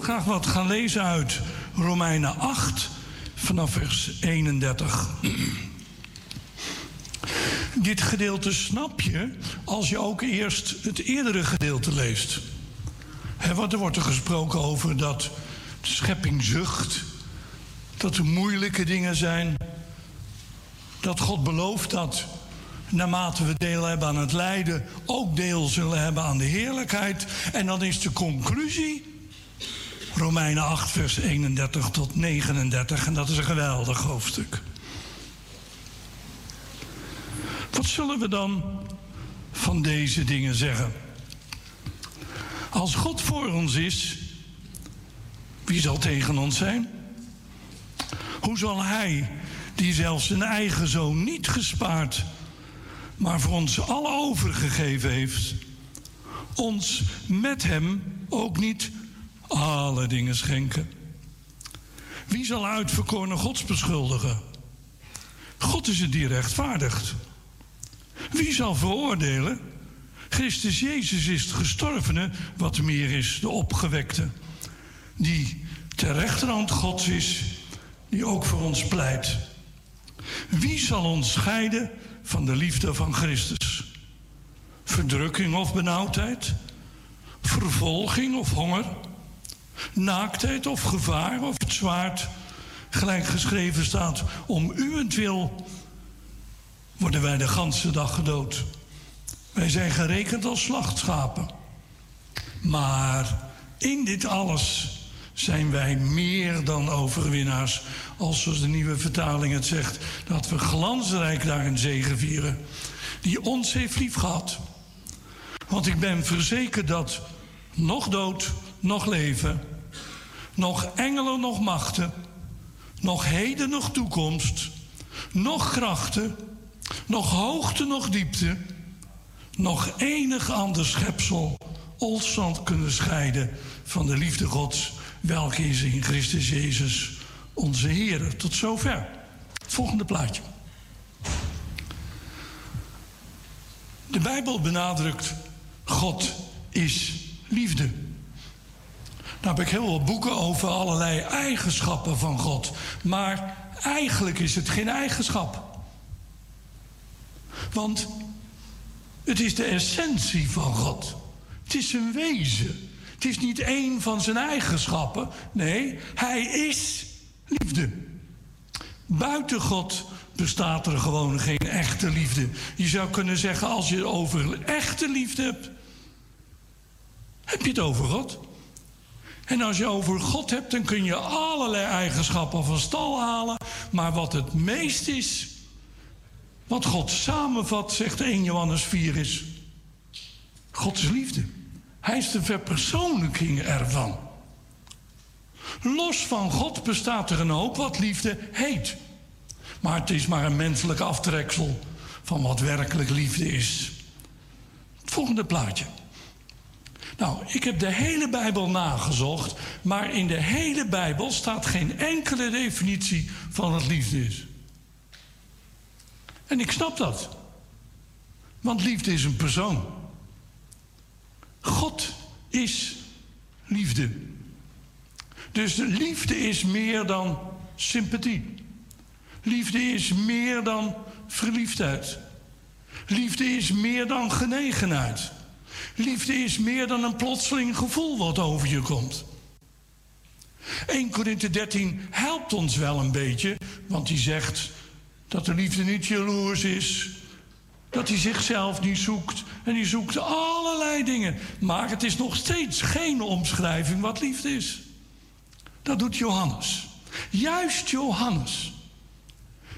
graag wat gaan lezen uit Romeinen acht, vanaf vers eenendertig. Dit gedeelte snap je als je ook eerst het eerdere gedeelte leest. He, want er wordt er gesproken over dat de schepping zucht, dat er moeilijke dingen zijn, dat God belooft dat naarmate we deel hebben aan het lijden, ook deel zullen hebben aan de heerlijkheid. En dan is de conclusie Romeinen acht, vers eenendertig tot negenendertig. En dat is een geweldig hoofdstuk. Wat zullen we dan van deze dingen zeggen? Als God voor ons is, wie zal tegen ons zijn? Hoe zal hij, die zelfs zijn eigen zoon niet gespaard, maar voor ons alle overgegeven heeft, ons met hem ook niet alle dingen schenken? Wie zal uitverkoren Gods beschuldigen? God is het die rechtvaardigt. Wie zal veroordelen? Christus Jezus is de gestorvene, wat meer is de opgewekte, die ter rechterhand Gods is, die ook voor ons pleit. Wie zal ons scheiden van de liefde van Christus? Verdrukking of benauwdheid? Vervolging of honger? Naaktheid of gevaar of het zwaard? Gelijk geschreven staat, om uwentwil worden wij de ganse dag gedood. Wij zijn gerekend als slachtschapen. Maar in dit alles zijn wij meer dan overwinnaars. Als zoals de nieuwe vertaling het zegt, dat we glansrijk daar een zegevieren, die ons heeft lief gehad. Want ik ben verzekerd dat nog dood, nog leven, nog engelen, nog machten, nog heden, nog toekomst, nog krachten, nog hoogte, nog diepte, nog enig ander schepsel ons zal kunnen scheiden van de liefde Gods, welke is in Christus Jezus, onze Heer. Tot zover. Het volgende plaatje. De Bijbel benadrukt, God is liefde. Daar heb ik heel veel boeken over allerlei eigenschappen van God. Maar eigenlijk is het geen eigenschap. Want het is de essentie van God. Het is zijn wezen. Het is niet één van zijn eigenschappen. Nee, hij is liefde. Buiten God bestaat er gewoon geen echte liefde. Je zou kunnen zeggen, als je het over echte liefde hebt, heb je het over God. En als je over God hebt, dan kun je allerlei eigenschappen van stal halen. Maar wat het meest is, wat God samenvat, zegt eerste Johannes vier, is Gods liefde. Hij is de verpersoonlijking ervan. Los van God bestaat er een hoop wat liefde heet. Maar het is maar een menselijk aftreksel van wat werkelijk liefde is. Het volgende plaatje. Nou, ik heb de hele Bijbel nagezocht, maar in de hele Bijbel staat geen enkele definitie van wat liefde is. En ik snap dat. Want liefde is een persoon. God is liefde. Dus liefde is meer dan sympathie. Liefde is meer dan verliefdheid. Liefde is meer dan genegenheid. Liefde is meer dan een plotseling gevoel wat over je komt. eerste Korinthe dertien helpt ons wel een beetje, want die zegt dat de liefde niet jaloers is, dat hij zichzelf niet zoekt. En hij zoekt allerlei dingen. Maar het is nog steeds geen omschrijving wat liefde is. Dat doet Johannes. Juist Johannes.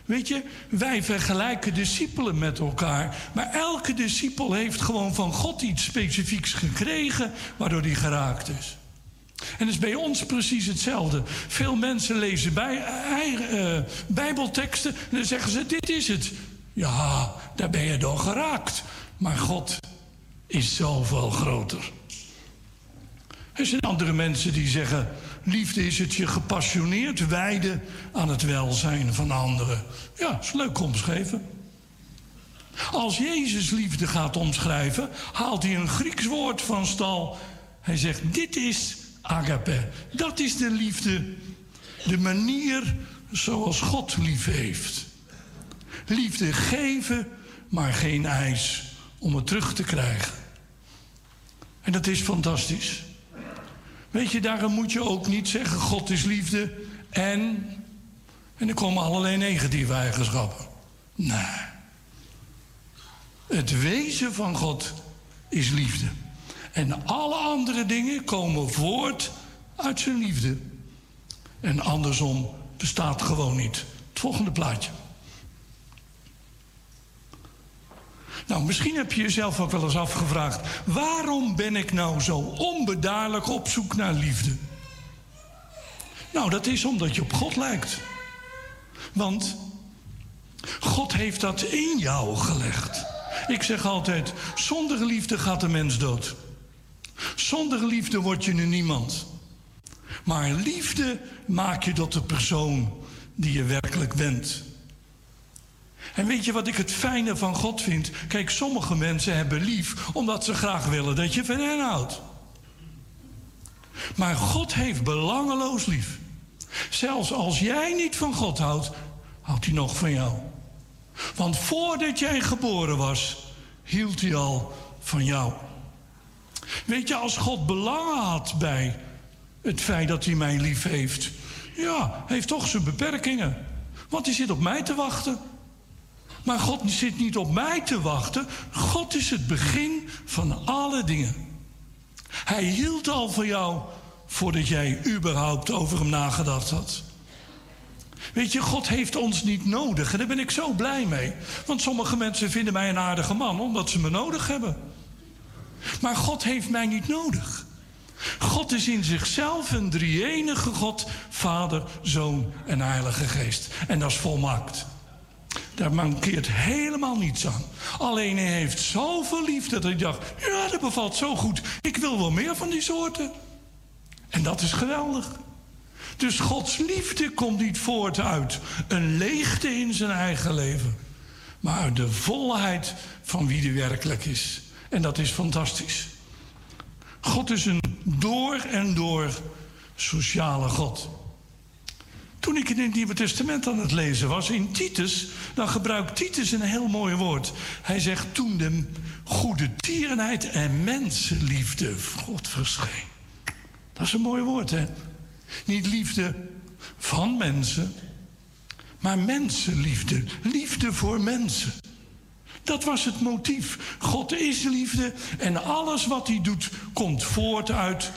Weet je, wij vergelijken discipelen met elkaar. Maar elke discipel heeft gewoon van God iets specifieks gekregen, waardoor hij geraakt is. En dat is bij ons precies hetzelfde. Veel mensen lezen bij, uh, uh, bijbelteksten en dan zeggen ze, dit is het. Ja, daar ben je door geraakt. Maar God is zoveel groter. Er zijn andere mensen die zeggen, liefde is het je gepassioneerd wijden aan het welzijn van anderen. Ja, dat is leuk omschreven. Als Jezus liefde gaat omschrijven, haalt hij een Grieks woord van stal. Hij zegt, dit is agape. Dat is de liefde. De manier zoals God lief heeft. Liefde geven, maar geen eis om het terug te krijgen. En dat is fantastisch. Weet je, daarom moet je ook niet zeggen: God is liefde en... En er komen allerlei negatieve eigenschappen. Nee. Het wezen van God is liefde. En alle andere dingen komen voort uit zijn liefde. En andersom bestaat gewoon niet. Het volgende plaatje. Nou, misschien heb je jezelf ook wel eens afgevraagd: waarom ben ik nou zo onbedaarlijk op zoek naar liefde? Nou, dat is omdat je op God lijkt. Want God heeft dat in jou gelegd. Ik zeg altijd: zonder liefde gaat de mens dood. Zonder liefde word je nu niemand. Maar liefde maakt je tot de persoon die je werkelijk bent. En weet je wat ik het fijne van God vind? Kijk, sommige mensen hebben lief omdat ze graag willen dat je van hen houdt. Maar God heeft belangeloos lief. Zelfs als jij niet van God houdt, houdt hij nog van jou. Want voordat jij geboren was, hield hij al van jou. Weet je, als God belangen had bij het feit dat hij mij lief heeft... ja, heeft toch zijn beperkingen. Want hij zit op mij te wachten. Maar God zit niet op mij te wachten. God is het begin van alle dingen. Hij hield al van jou voordat jij überhaupt over hem nagedacht had. Weet je, God heeft ons niet nodig. En daar ben ik zo blij mee. Want sommige mensen vinden mij een aardige man omdat ze me nodig hebben. Maar God heeft mij niet nodig. God is in zichzelf een drie-enige God, Vader, Zoon en Heilige Geest. En dat is volmaakt. Daar mankeert helemaal niets aan. Alleen hij heeft zoveel liefde dat ik dacht: ja, dat bevalt zo goed. Ik wil wel meer van die soorten. En dat is geweldig. Dus Gods liefde komt niet voort uit een leegte in zijn eigen leven, maar uit de volheid van wie die werkelijk is. En dat is fantastisch. God is een door en door sociale God. Toen ik in het Nieuwe Testament aan het lezen was, in Titus, dan gebruikt Titus een heel mooi woord. Hij zegt: toen de goede tierenheid en mensenliefde God verscheen. Dat is een mooi woord, hè? Niet liefde van mensen, maar mensenliefde. Liefde voor mensen. Dat was het motief. God is liefde en alles wat hij doet komt voort uit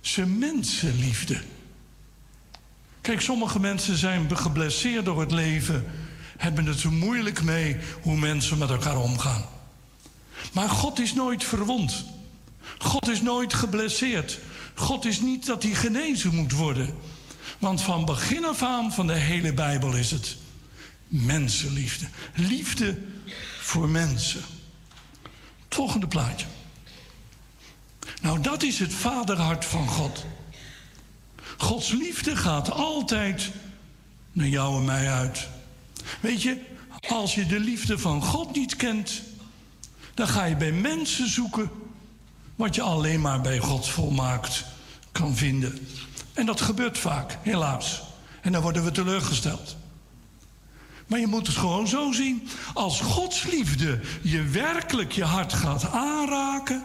zijn mensenliefde. Kijk, sommige mensen zijn geblesseerd door het leven, hebben het er moeilijk mee hoe mensen met elkaar omgaan. Maar God is nooit verwond. God is nooit geblesseerd. God is niet dat hij genezen moet worden. Want van begin af aan van de hele Bijbel is het mensenliefde. Liefde voor mensen. Het volgende plaatje. Nou, dat is het vaderhart van God. Gods liefde gaat altijd naar jou en mij uit. Weet je, als je de liefde van God niet kent, dan ga je bij mensen zoeken wat je alleen maar bij God volmaakt kan vinden. En dat gebeurt vaak, helaas. En dan worden we teleurgesteld. Maar je moet het gewoon zo zien. Als Gods liefde je werkelijk je hart gaat aanraken,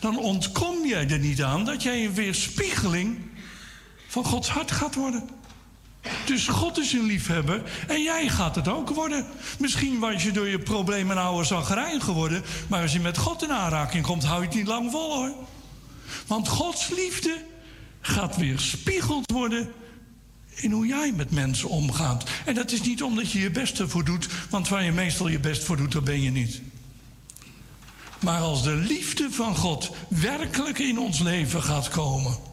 dan ontkom jij er niet aan dat jij een weerspiegeling van Gods hart gaat worden. Dus God is een liefhebber en jij gaat het ook worden. Misschien was je door je probleem een oude zagrijn geworden, maar als je met God in aanraking komt, hou je het niet lang vol, hoor. Want Gods liefde gaat weerspiegeld worden in hoe jij met mensen omgaat. En dat is niet omdat je je best ervoor doet, want waar je meestal je best voor doet, dan ben je niet. Maar als de liefde van God werkelijk in ons leven gaat komen,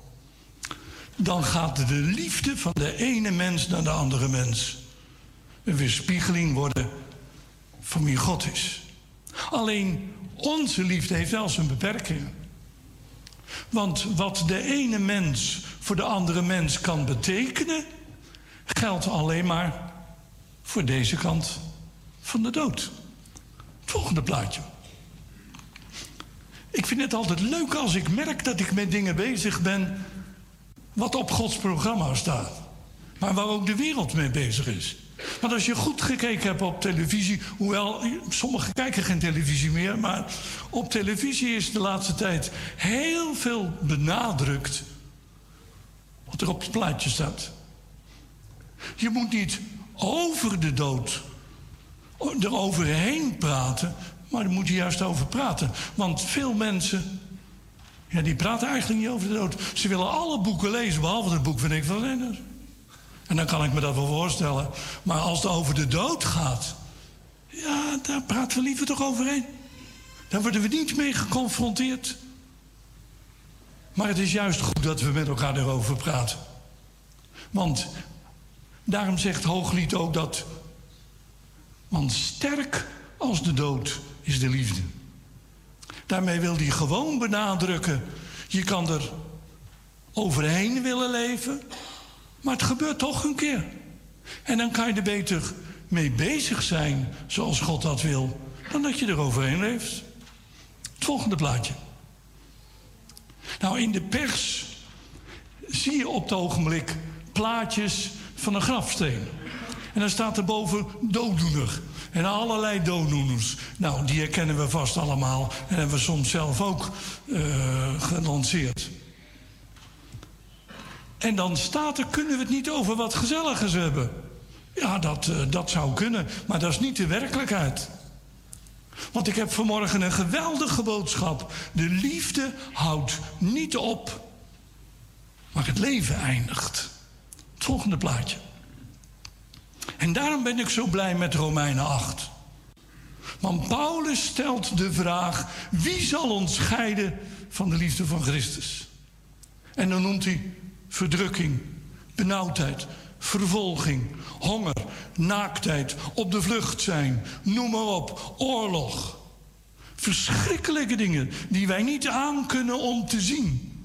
dan gaat de liefde van de ene mens naar de andere mens een weerspiegeling worden van wie God is. Alleen onze liefde heeft wel zijn beperkingen. Want wat de ene mens voor de andere mens kan betekenen, geldt alleen maar voor deze kant van de dood. Het volgende plaatje. Ik vind het altijd leuk als ik merk dat ik met dingen bezig ben wat op Gods programma staat. Maar waar ook de wereld mee bezig is. Want als je goed gekeken hebt op televisie, hoewel sommigen kijken geen televisie meer, maar op televisie is de laatste tijd heel veel benadrukt wat er op het plaatje staat. Je moet niet over de dood eroverheen praten, maar daar moet je juist over praten. Want veel mensen, ja, die praten eigenlijk niet over de dood. Ze willen alle boeken lezen, behalve het boek van ik van Renner. En dan kan ik me dat wel voorstellen. Maar als het over de dood gaat, ja, daar praten we liever toch overheen. Daar worden we niet mee geconfronteerd. Maar het is juist goed dat we met elkaar erover praten. Want daarom zegt Hooglied ook dat... Want sterk als de dood is de liefde. Daarmee wil hij gewoon benadrukken... je kan er overheen willen leven... maar het gebeurt toch een keer. En dan kan je er beter mee bezig zijn, zoals God dat wil... dan dat je er overheen leeft. Het volgende plaatje. Nou, in de pers zie je op het ogenblik plaatjes van een grafsteen. En dan staat er boven dooddoener. En allerlei dooddoeners. Nou, die herkennen we vast allemaal. En hebben we soms zelf ook uh, gelanceerd. En dan staat er, kunnen we het niet over wat gezelligers hebben? Ja, dat, uh, dat zou kunnen. Maar dat is niet de werkelijkheid. Want ik heb vanmorgen een geweldige boodschap. De liefde houdt niet op. Maar het leven eindigt. Het volgende plaatje. En daarom ben ik zo blij met Romeinen acht. Want Paulus stelt de vraag... wie zal ons scheiden van de liefde van Christus? En dan noemt hij verdrukking, benauwdheid, vervolging... honger, naaktheid, op de vlucht zijn, noem maar op, oorlog. Verschrikkelijke dingen die wij niet aan kunnen om te zien.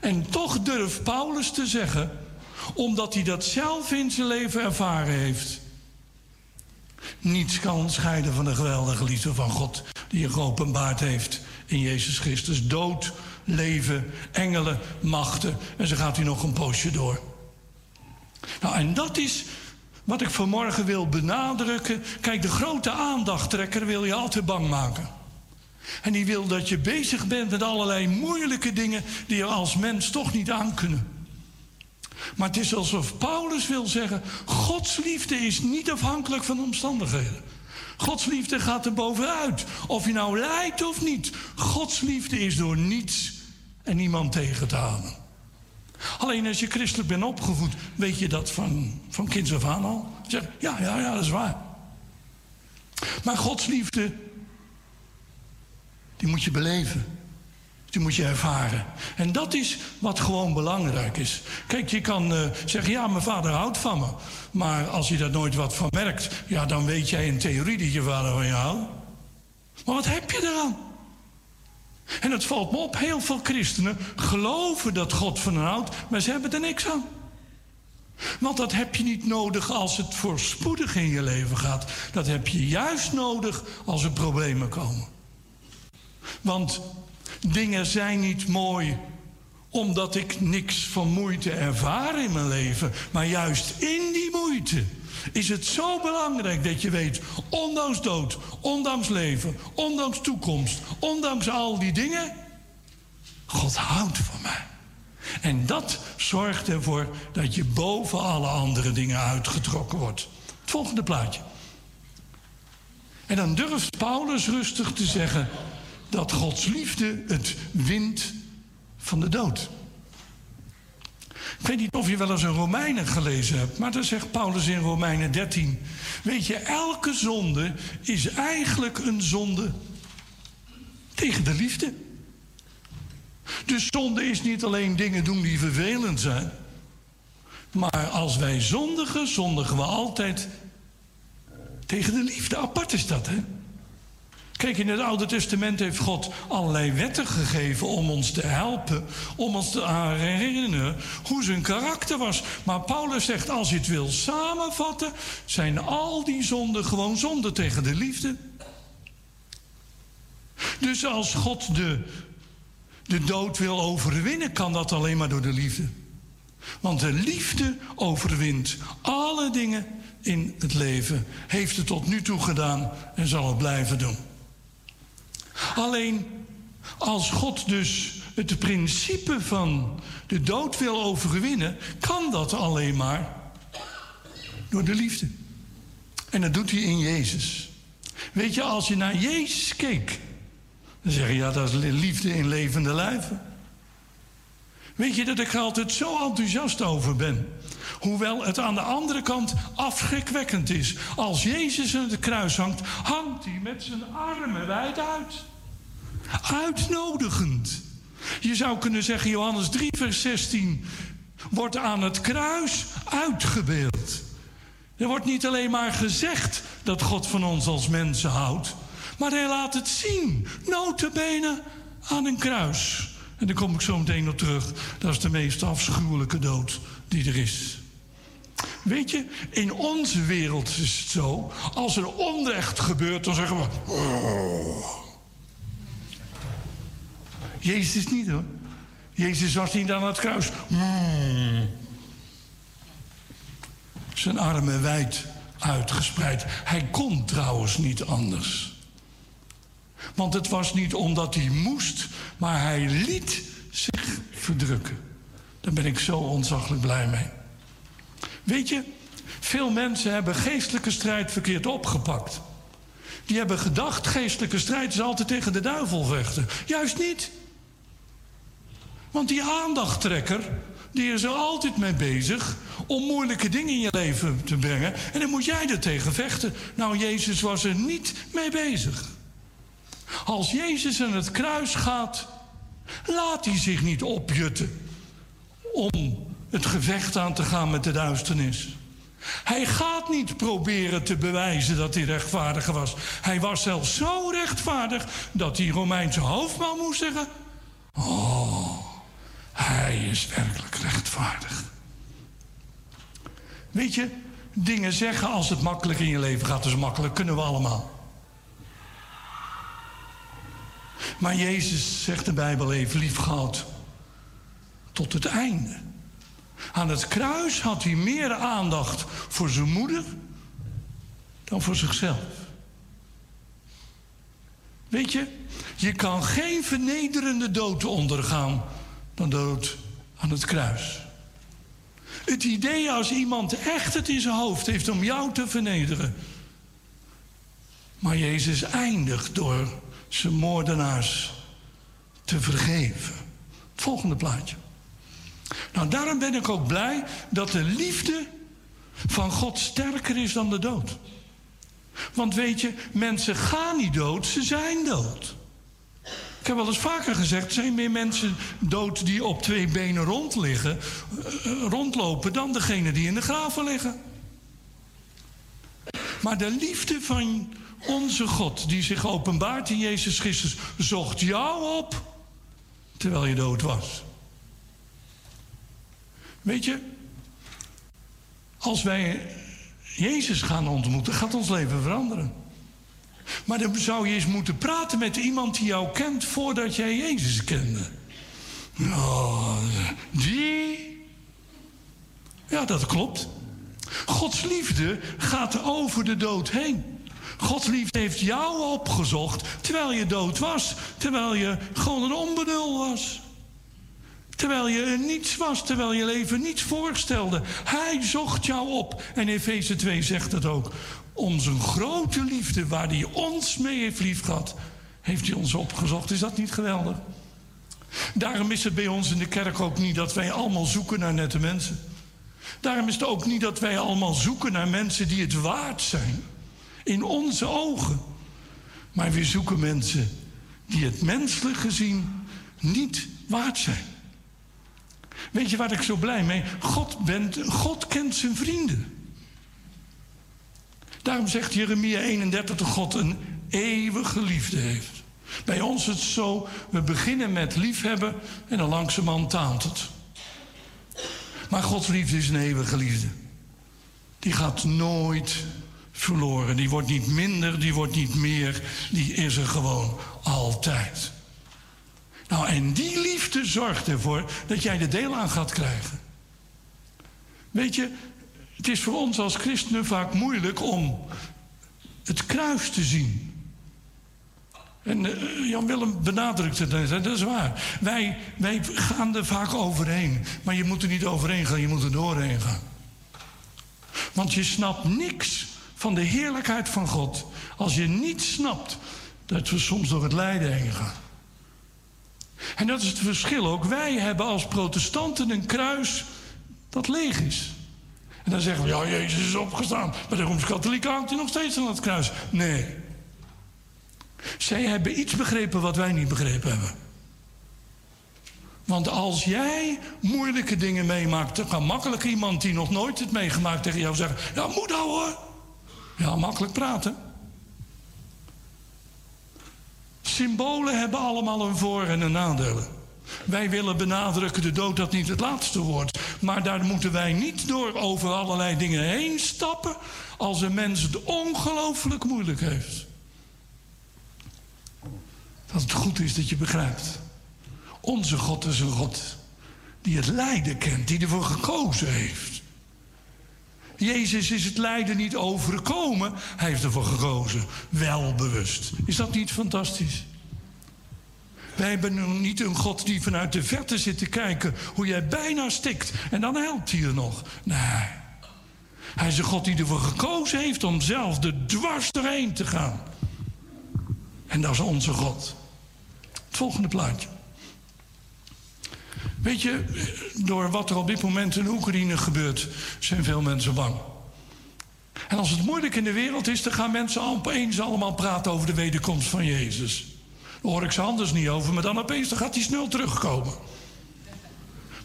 En toch durft Paulus te zeggen... omdat hij dat zelf in zijn leven ervaren heeft. Niets kan ons scheiden van de geweldige liefde van God... die geopenbaard heeft in Jezus Christus. Dood, leven, engelen, machten. En zo gaat hij nog een poosje door. Nou, en dat is wat ik vanmorgen wil benadrukken. Kijk, de grote aandachttrekker wil je altijd bang maken. En die wil dat je bezig bent met allerlei moeilijke dingen... die je als mens toch niet aan kunnen. Maar het is alsof Paulus wil zeggen... Gods liefde is niet afhankelijk van omstandigheden. Gods liefde gaat er bovenuit. Of je nou lijdt of niet. Gods liefde is door niets en niemand tegen te houden. Alleen als je christelijk bent opgevoed... weet je dat van, van kinds af aan al. Zeg, ja, ja, ja, dat is waar. Maar Gods liefde... die moet je beleven. Die moet je ervaren. En dat is wat gewoon belangrijk is. Kijk, je kan uh, zeggen, ja, mijn vader houdt van me. Maar als je daar nooit wat van merkt... ja, dan weet jij in theorie dat je vader van je houdt. Maar wat heb je eraan? En het valt me op, heel veel christenen geloven dat God van hen houdt... maar ze hebben er niks aan. Want dat heb je niet nodig als het voorspoedig in je leven gaat. Dat heb je juist nodig als er problemen komen. Want... dingen zijn niet mooi omdat ik niks van moeite ervaar in mijn leven. Maar juist in die moeite is het zo belangrijk dat je weet... ondanks dood, ondanks leven, ondanks toekomst, ondanks al die dingen... God houdt van mij. En dat zorgt ervoor dat je boven alle andere dingen uitgetrokken wordt. Het volgende plaatje. En dan durft Paulus rustig te zeggen... dat Gods liefde het wint van de dood. Ik weet niet of je wel eens een Romeinen gelezen hebt... maar dan zegt Paulus in Romeinen dertien... weet je, elke zonde is eigenlijk een zonde tegen de liefde. Dus zonde is niet alleen dingen doen die vervelend zijn... maar als wij zondigen, zondigen we altijd tegen de liefde. Apart is dat, hè? Kijk, in het Oude Testament heeft God allerlei wetten gegeven om ons te helpen, om ons te herinneren hoe zijn karakter was. Maar Paulus zegt, als je het wil samenvatten, zijn al die zonden gewoon zonden tegen de liefde. Dus als God de, de dood wil overwinnen, kan dat alleen maar door de liefde. Want de liefde overwint alle dingen in het leven. Heeft het tot nu toe gedaan en zal het blijven doen. Alleen als God dus het principe van de dood wil overwinnen, kan dat alleen maar door de liefde. En dat doet hij in Jezus. Weet je, als je naar Jezus keek, dan zeg je, ja, dat is liefde in levende lijven. Weet je dat ik er altijd zo enthousiast over ben? Hoewel het aan de andere kant afschrikwekkend is. Als Jezus aan het kruis hangt, hangt hij met zijn armen wijd uit. Uitnodigend. Je zou kunnen zeggen, Johannes drie, vers zestien... wordt aan het kruis uitgebeeld. Er wordt niet alleen maar gezegd dat God van ons als mensen houdt, maar hij laat het zien, nota bene aan een kruis. En daar kom ik zo meteen op terug. Dat is de meest afschuwelijke dood die er is. Weet je, in onze wereld is het zo, als er onrecht gebeurt, dan zeggen we... Oh. Jezus niet, hoor. Jezus was niet aan het kruis. Mm. Zijn armen wijd uitgespreid. Hij kon trouwens niet anders. Want het was niet omdat hij moest, maar hij liet zich verdrukken. Daar ben ik zo ontzaglijk blij mee. Weet je, veel mensen hebben geestelijke strijd verkeerd opgepakt. Die hebben gedacht, geestelijke strijd is altijd tegen de duivel vechten. Juist niet. Want die aandachttrekker, die is er altijd mee bezig om moeilijke dingen in je leven te brengen. En dan moet jij er tegen vechten. Nou, Jezus was er niet mee bezig. Als Jezus aan het kruis gaat, laat hij zich niet opjutten om het gevecht aan te gaan met de duisternis. Hij gaat niet proberen te bewijzen dat hij rechtvaardig was. Hij was zelfs zo rechtvaardig dat die Romeinse hoofdman moest zeggen... Oh, hij is werkelijk rechtvaardig. Weet je, dingen zeggen als het makkelijk in je leven gaat, is makkelijk, kunnen we allemaal. Maar Jezus, zegt de Bijbel, heeft liefgehad tot het einde. Aan het kruis had hij meer aandacht voor zijn moeder dan voor zichzelf. Weet je, je kan geen vernederende dood ondergaan dan dood aan het kruis. Het idee als iemand echt het in zijn hoofd heeft om jou te vernederen. Maar Jezus eindigt door zijn moordenaars te vergeven. Volgende plaatje. Nou, daarom ben ik ook blij dat de liefde van God sterker is dan de dood. Want weet je, mensen gaan niet dood, ze zijn dood. Ik heb wel eens vaker gezegd, er zijn meer mensen dood die op twee benen rond liggen, rondlopen dan degene die in de graven liggen. Maar de liefde van onze God, die zich openbaart in Jezus Christus, zocht jou op terwijl je dood was. Weet je, als wij Jezus gaan ontmoeten, gaat ons leven veranderen. Maar dan zou je eens moeten praten met iemand die jou kent voordat jij Jezus kende. Oh, die... Ja, dat klopt. Gods liefde gaat over de dood heen. Gods liefde heeft jou opgezocht terwijl je dood was. Terwijl je gewoon een onbenul was. Terwijl je er niets was, terwijl je leven niets voorstelde. Hij zocht jou op. En Efeze twee zegt het ook. Om zijn grote liefde, waar hij ons mee heeft lief gehad, heeft hij ons opgezocht. Is dat niet geweldig? Daarom is het bij ons in de kerk ook niet dat wij allemaal zoeken naar nette mensen. Daarom is het ook niet dat wij allemaal zoeken naar mensen die het waard zijn. In onze ogen. Maar we zoeken mensen die het menselijk gezien niet waard zijn. Weet je waar ik zo blij mee ben? God, bent, God kent zijn vrienden. Daarom zegt Jeremia eenendertig dat God een eeuwige liefde heeft. Bij ons is het zo, we beginnen met liefhebben en dan langzamerhand taalt het. Maar Gods liefde is een eeuwige liefde. Die gaat nooit verloren. Die wordt niet minder, die wordt niet meer. Die is er gewoon altijd. Nou, en die liefde zorgt ervoor dat jij er deel aan gaat krijgen. Weet je, het is voor ons als christenen vaak moeilijk om het kruis te zien. En uh, Jan-Willem benadrukte dat, dat is waar. Wij, wij gaan er vaak overheen. Maar je moet er niet overheen gaan, je moet er doorheen gaan. Want je snapt niks van de heerlijkheid van God als je niet snapt dat we soms door het lijden heen gaan. En dat is het verschil ook. Wij hebben als protestanten een kruis dat leeg is. En dan zeggen we, ja, Jezus is opgestaan. Maar de Rooms-Katholieken hangt hij nog steeds aan het kruis. Nee. Zij hebben iets begrepen wat wij niet begrepen hebben. Want als jij moeilijke dingen meemaakt, dan kan makkelijk iemand die nog nooit het meegemaakt tegen jou zeggen, ja, moet nou hoor. Ja, makkelijk praten. Symbolen hebben allemaal een voor- en een nadelen. Wij willen benadrukken de dood dat niet het laatste woord. Maar daar moeten wij niet door over allerlei dingen heen stappen als een mens het ongelooflijk moeilijk heeft. Dat het goed is dat je begrijpt. Onze God is een God die het lijden kent, die ervoor gekozen heeft. Jezus is het lijden niet overkomen, hij heeft ervoor gekozen. Wel bewust. Is dat niet fantastisch? Wij hebben niet een God die vanuit de verte zit te kijken hoe jij bijna stikt en dan helpt hij je nog. Nee. Hij is een God die ervoor gekozen heeft om zelf er dwars doorheen te gaan. En dat is onze God. Het volgende plaatje. Weet je, door wat er op dit moment in Oekraïne gebeurt, zijn veel mensen bang. En als het moeilijk in de wereld is, dan gaan mensen opeens allemaal praten over de wederkomst van Jezus. Daar hoor ik ze anders niet over, maar dan opeens dan gaat die snel terugkomen.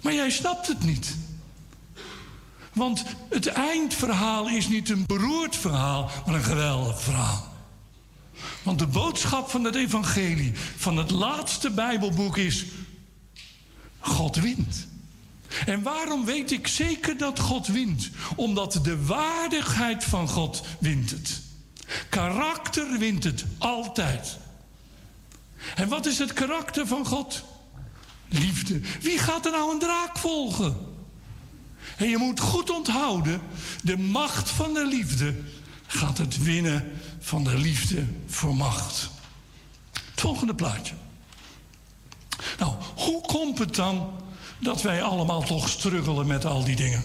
Maar jij snapt het niet. Want het eindverhaal is niet een beroerd verhaal, maar een geweldig verhaal. Want de boodschap van het evangelie, van het laatste Bijbelboek is, God wint. En waarom weet ik zeker dat God wint? Omdat de waardigheid van God wint het. Karakter wint het altijd. En wat is het karakter van God? Liefde. Wie gaat er nou een draak volgen? En je moet goed onthouden, de macht van de liefde gaat het winnen van de liefde voor macht. Het volgende plaatje. Nou, hoe komt het dan dat wij allemaal toch struggelen met al die dingen?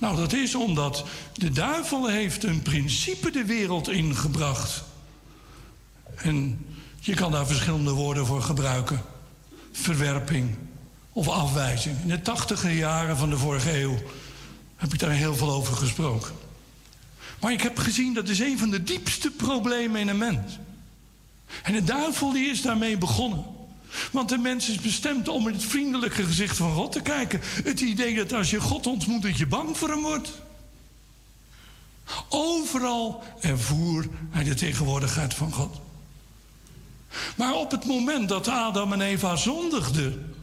Nou, dat is omdat de duivel heeft een principe de wereld ingebracht. En je kan daar verschillende woorden voor gebruiken. Verwerping of afwijzing. In de tachtiger jaren van de vorige eeuw heb ik daar heel veel over gesproken. Maar ik heb gezien dat is een van de diepste problemen in een mens. En de duivel die is daarmee begonnen. Want de mens is bestemd om in het vriendelijke gezicht van God te kijken. Het idee dat als je God ontmoet dat je bang voor hem wordt. Overal ervoer hij de tegenwoordigheid van God. Maar op het moment dat Adam en Eva zondigden,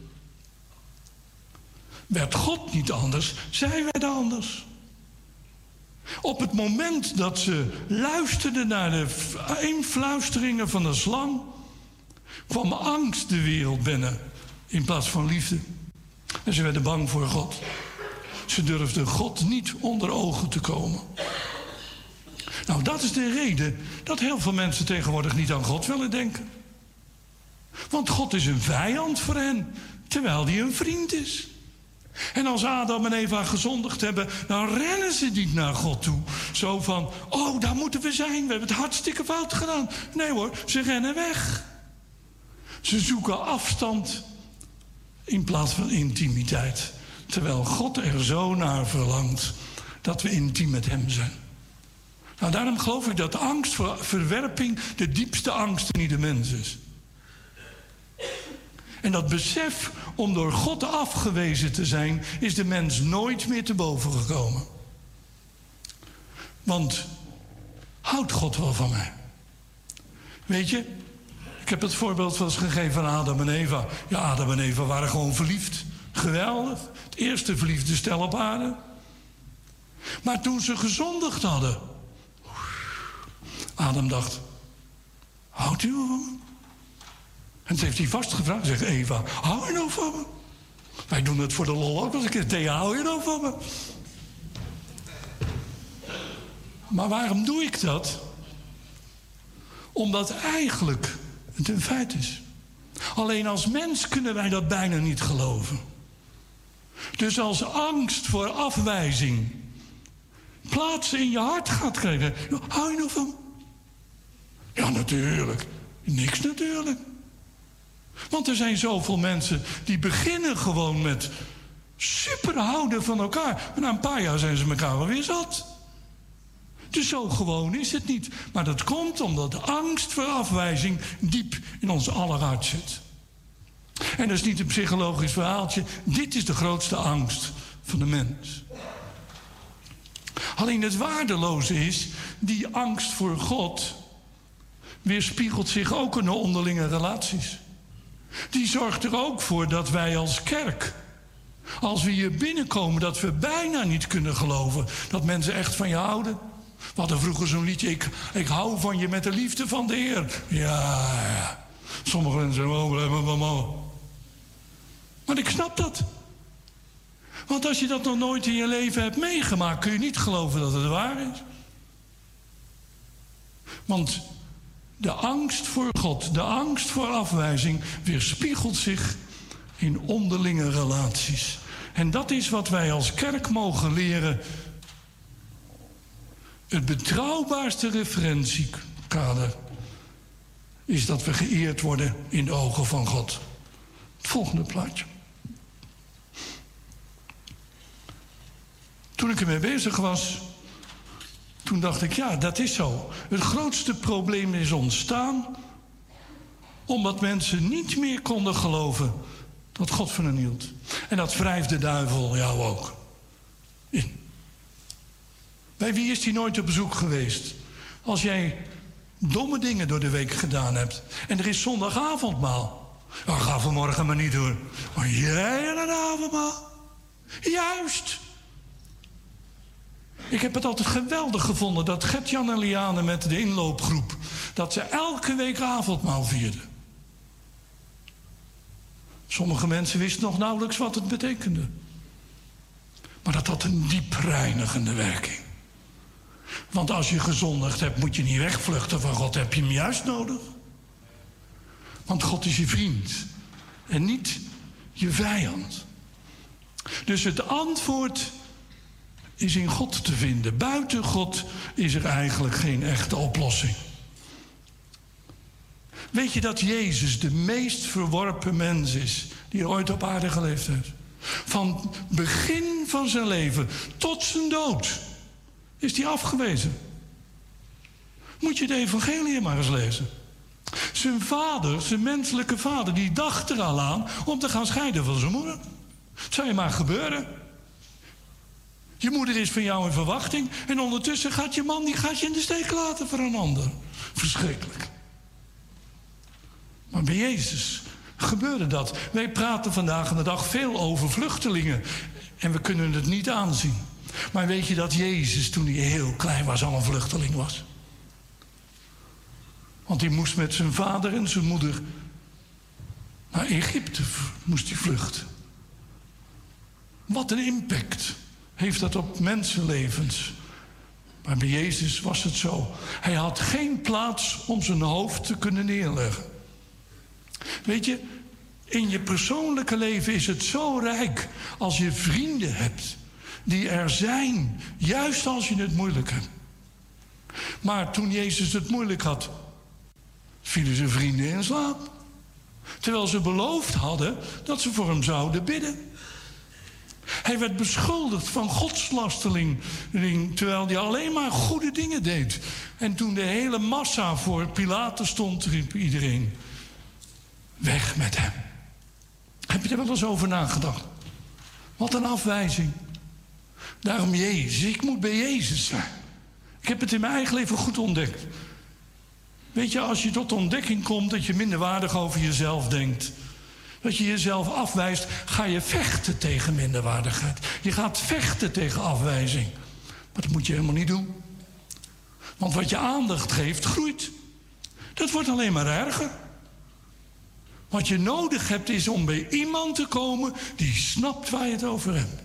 werd God niet anders, zij werden anders. Op het moment dat ze luisterden naar de influisteringen van de slang, kwam angst de wereld binnen in plaats van liefde. En ze werden bang voor God. Ze durfden God niet onder ogen te komen. Nou, dat is de reden dat heel veel mensen tegenwoordig niet aan God willen denken. Want God is een vijand voor hen, terwijl hij een vriend is. En als Adam en Eva gezondigd hebben, dan rennen ze niet naar God toe. Zo van, oh, daar moeten we zijn, we hebben het hartstikke fout gedaan. Nee hoor, ze rennen weg. Ze zoeken afstand in plaats van intimiteit. Terwijl God er zo naar verlangt dat we intiem met hem zijn. Nou, daarom geloof ik dat angst voor verwerping de diepste angst in ieder mens is. En dat besef om door God afgewezen te zijn, is de mens nooit meer te boven gekomen. Want houdt God wel van mij? Weet je, ik heb het voorbeeld wel eens gegeven van Adam en Eva. Ja, Adam en Eva waren gewoon verliefd. Geweldig. Het eerste verliefde stel op aarde. Maar toen ze gezondigd hadden, Adam dacht, houdt u van me? En toen heeft hij vastgevraagd, zegt Eva, hou je nou van me? Wij doen het voor de lol ook als ik het tegen, hou je nou van me? Maar waarom doe ik dat? Omdat eigenlijk het een feit is. Alleen als mens kunnen wij dat bijna niet geloven. Dus als angst voor afwijzing plaats in je hart gaat krijgen, hou je nog van? Ja, natuurlijk. Niks natuurlijk. Want er zijn zoveel mensen die beginnen gewoon met super houden van elkaar. Maar na een paar jaar zijn ze elkaar wel weer zat. Dus zo gewoon is het niet. Maar dat komt omdat de angst voor afwijzing diep in ons aller hart zit. En dat is niet een psychologisch verhaaltje. Dit is de grootste angst van de mens. Alleen het waardeloze is, die angst voor God weerspiegelt zich ook in de onderlinge relaties. Die zorgt er ook voor dat wij als kerk, als we hier binnenkomen, dat we bijna niet kunnen geloven dat mensen echt van je houden. We hadden vroeger zo'n liedje, ik, ik hou van je met de liefde van de Heer. Ja, ja. Sommige mensen, oh, oh, oh. Maar ik snap dat. Want als je dat nog nooit in je leven hebt meegemaakt, kun je niet geloven dat het waar is. Want de angst voor God, de angst voor afwijzing, weerspiegelt zich in onderlinge relaties. En dat is wat wij als kerk mogen leren. Het betrouwbaarste referentiekader is dat we geëerd worden in de ogen van God. Het volgende plaatje. Toen ik ermee bezig was, toen dacht ik, ja, dat is zo. Het grootste probleem is ontstaan omdat mensen niet meer konden geloven dat God van hen hield. En dat wrijft de duivel jou ook in. Bij wie is die nooit op bezoek geweest? Als jij domme dingen door de week gedaan hebt en er is zondagavondmaal. Oh, ga vanmorgen maar niet doen. Maar jij aan een avondmaal? Juist! Ik heb het altijd geweldig gevonden dat Gert-Jan en Lianen met de inloopgroep, dat ze elke week avondmaal vierden. Sommige mensen wisten nog nauwelijks wat het betekende. Maar dat had een diep reinigende werking. Want als je gezondigd hebt, moet je niet wegvluchten van God. Heb je hem juist nodig. Want God is je vriend en niet je vijand. Dus het antwoord is in God te vinden. Buiten God is er eigenlijk geen echte oplossing. Weet je dat Jezus de meest verworpen mens is die er ooit op aarde geleefd heeft? Van begin van zijn leven tot zijn dood is die afgewezen. Moet je de evangelie maar eens lezen. Zijn vader, zijn menselijke vader, die dacht er al aan om te gaan scheiden van zijn moeder. Het zou je maar gebeuren. Je moeder is van jou in verwachting en ondertussen gaat je man die gaat je in de steek laten voor een ander. Verschrikkelijk. Maar bij Jezus gebeurde dat. Wij praten vandaag aan de dag veel over vluchtelingen en we kunnen het niet aanzien. Maar weet je dat Jezus, toen hij heel klein was, al een vluchteling was? Want hij moest met zijn vader en zijn moeder naar Egypte, moest hij vluchten. Wat een impact heeft dat op mensenlevens. Maar bij Jezus was het zo. Hij had geen plaats om zijn hoofd te kunnen neerleggen. Weet je, in je persoonlijke leven is het zo rijk als je vrienden hebt die er zijn, juist als je het moeilijk hebt. Maar toen Jezus het moeilijk had, vielen zijn vrienden in slaap. Terwijl ze beloofd hadden dat ze voor hem zouden bidden. Hij werd beschuldigd van godslastering, terwijl hij alleen maar goede dingen deed. En toen de hele massa voor Pilatus stond, riep iedereen, weg met hem. Heb je er wel eens over nagedacht? Wat een afwijzing. Daarom Jezus, ik moet bij Jezus zijn. Ik heb het in mijn eigen leven goed ontdekt. Weet je, als je tot de ontdekking komt dat je minderwaardig over jezelf denkt, dat je jezelf afwijst, ga je vechten tegen minderwaardigheid. Je gaat vechten tegen afwijzing. Maar dat moet je helemaal niet doen. Want wat je aandacht geeft, groeit. Dat wordt alleen maar erger. Wat je nodig hebt is om bij iemand te komen die snapt waar je het over hebt.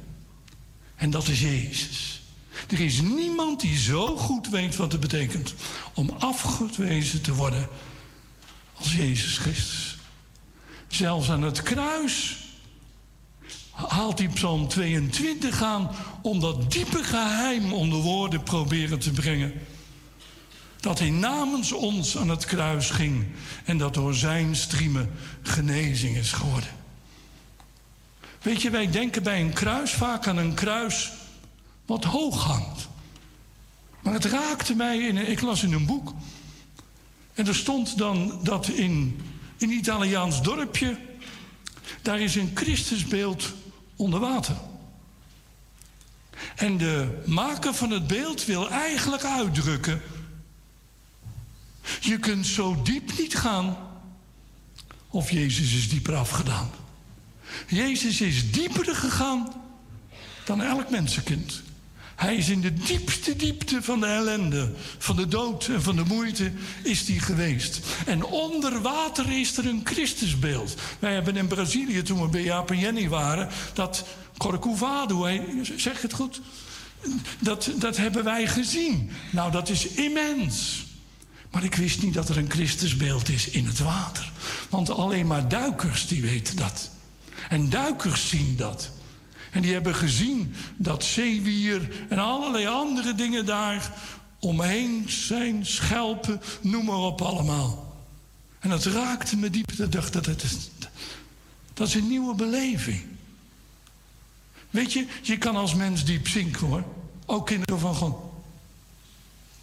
En dat is Jezus. Er is niemand die zo goed weet wat het betekent om afgewezen te worden als Jezus Christus. Zelfs aan het kruis haalt hij Psalm tweeëntwintig aan om dat diepe geheim onder woorden proberen te brengen. Dat hij namens ons aan het kruis ging en dat door zijn striemen genezing is geworden. Weet je, wij denken bij een kruis vaak aan een kruis wat hoog hangt. Maar het raakte mij, in, ik las in een boek. En er stond dan dat in een Italiaans dorpje, daar is een Christusbeeld onder water. En de maker van het beeld wil eigenlijk uitdrukken: je kunt zo diep niet gaan of Jezus is dieper afgedaan. Jezus is dieper gegaan dan elk mensenkind. Hij is in de diepste diepte van de ellende, van de dood en van de moeite is hij geweest. En onder water is er een Christusbeeld. Wij hebben in Brazilië, toen we bij Japa Jenny waren, dat Corcovado, zeg ik het goed? Dat, dat hebben wij gezien. Nou, dat is immens. Maar ik wist niet dat er een Christusbeeld is in het water. Want alleen maar duikers die weten dat. En duikers zien dat. En die hebben gezien dat zeewier en allerlei andere dingen daar omheen zijn, schelpen, noem maar op allemaal. En dat raakte me diep. Ik dacht, dat, dat, is, dat is een nieuwe beleving. Weet je, je kan als mens diep zinken hoor. Ook kinderen van God.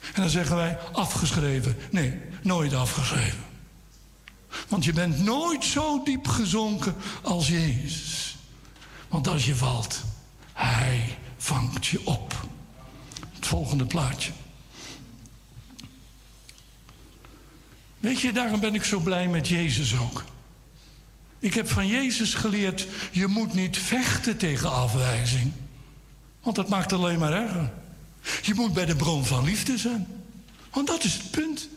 En dan zeggen wij, afgeschreven. Nee, nooit afgeschreven. Want je bent nooit zo diep gezonken als Jezus. Want als je valt, hij vangt je op. Het volgende plaatje. Weet je, daarom ben ik zo blij met Jezus ook. Ik heb van Jezus geleerd, je moet niet vechten tegen afwijzing. Want dat maakt alleen maar erger. Je moet bij de bron van liefde zijn. Want dat is het punt.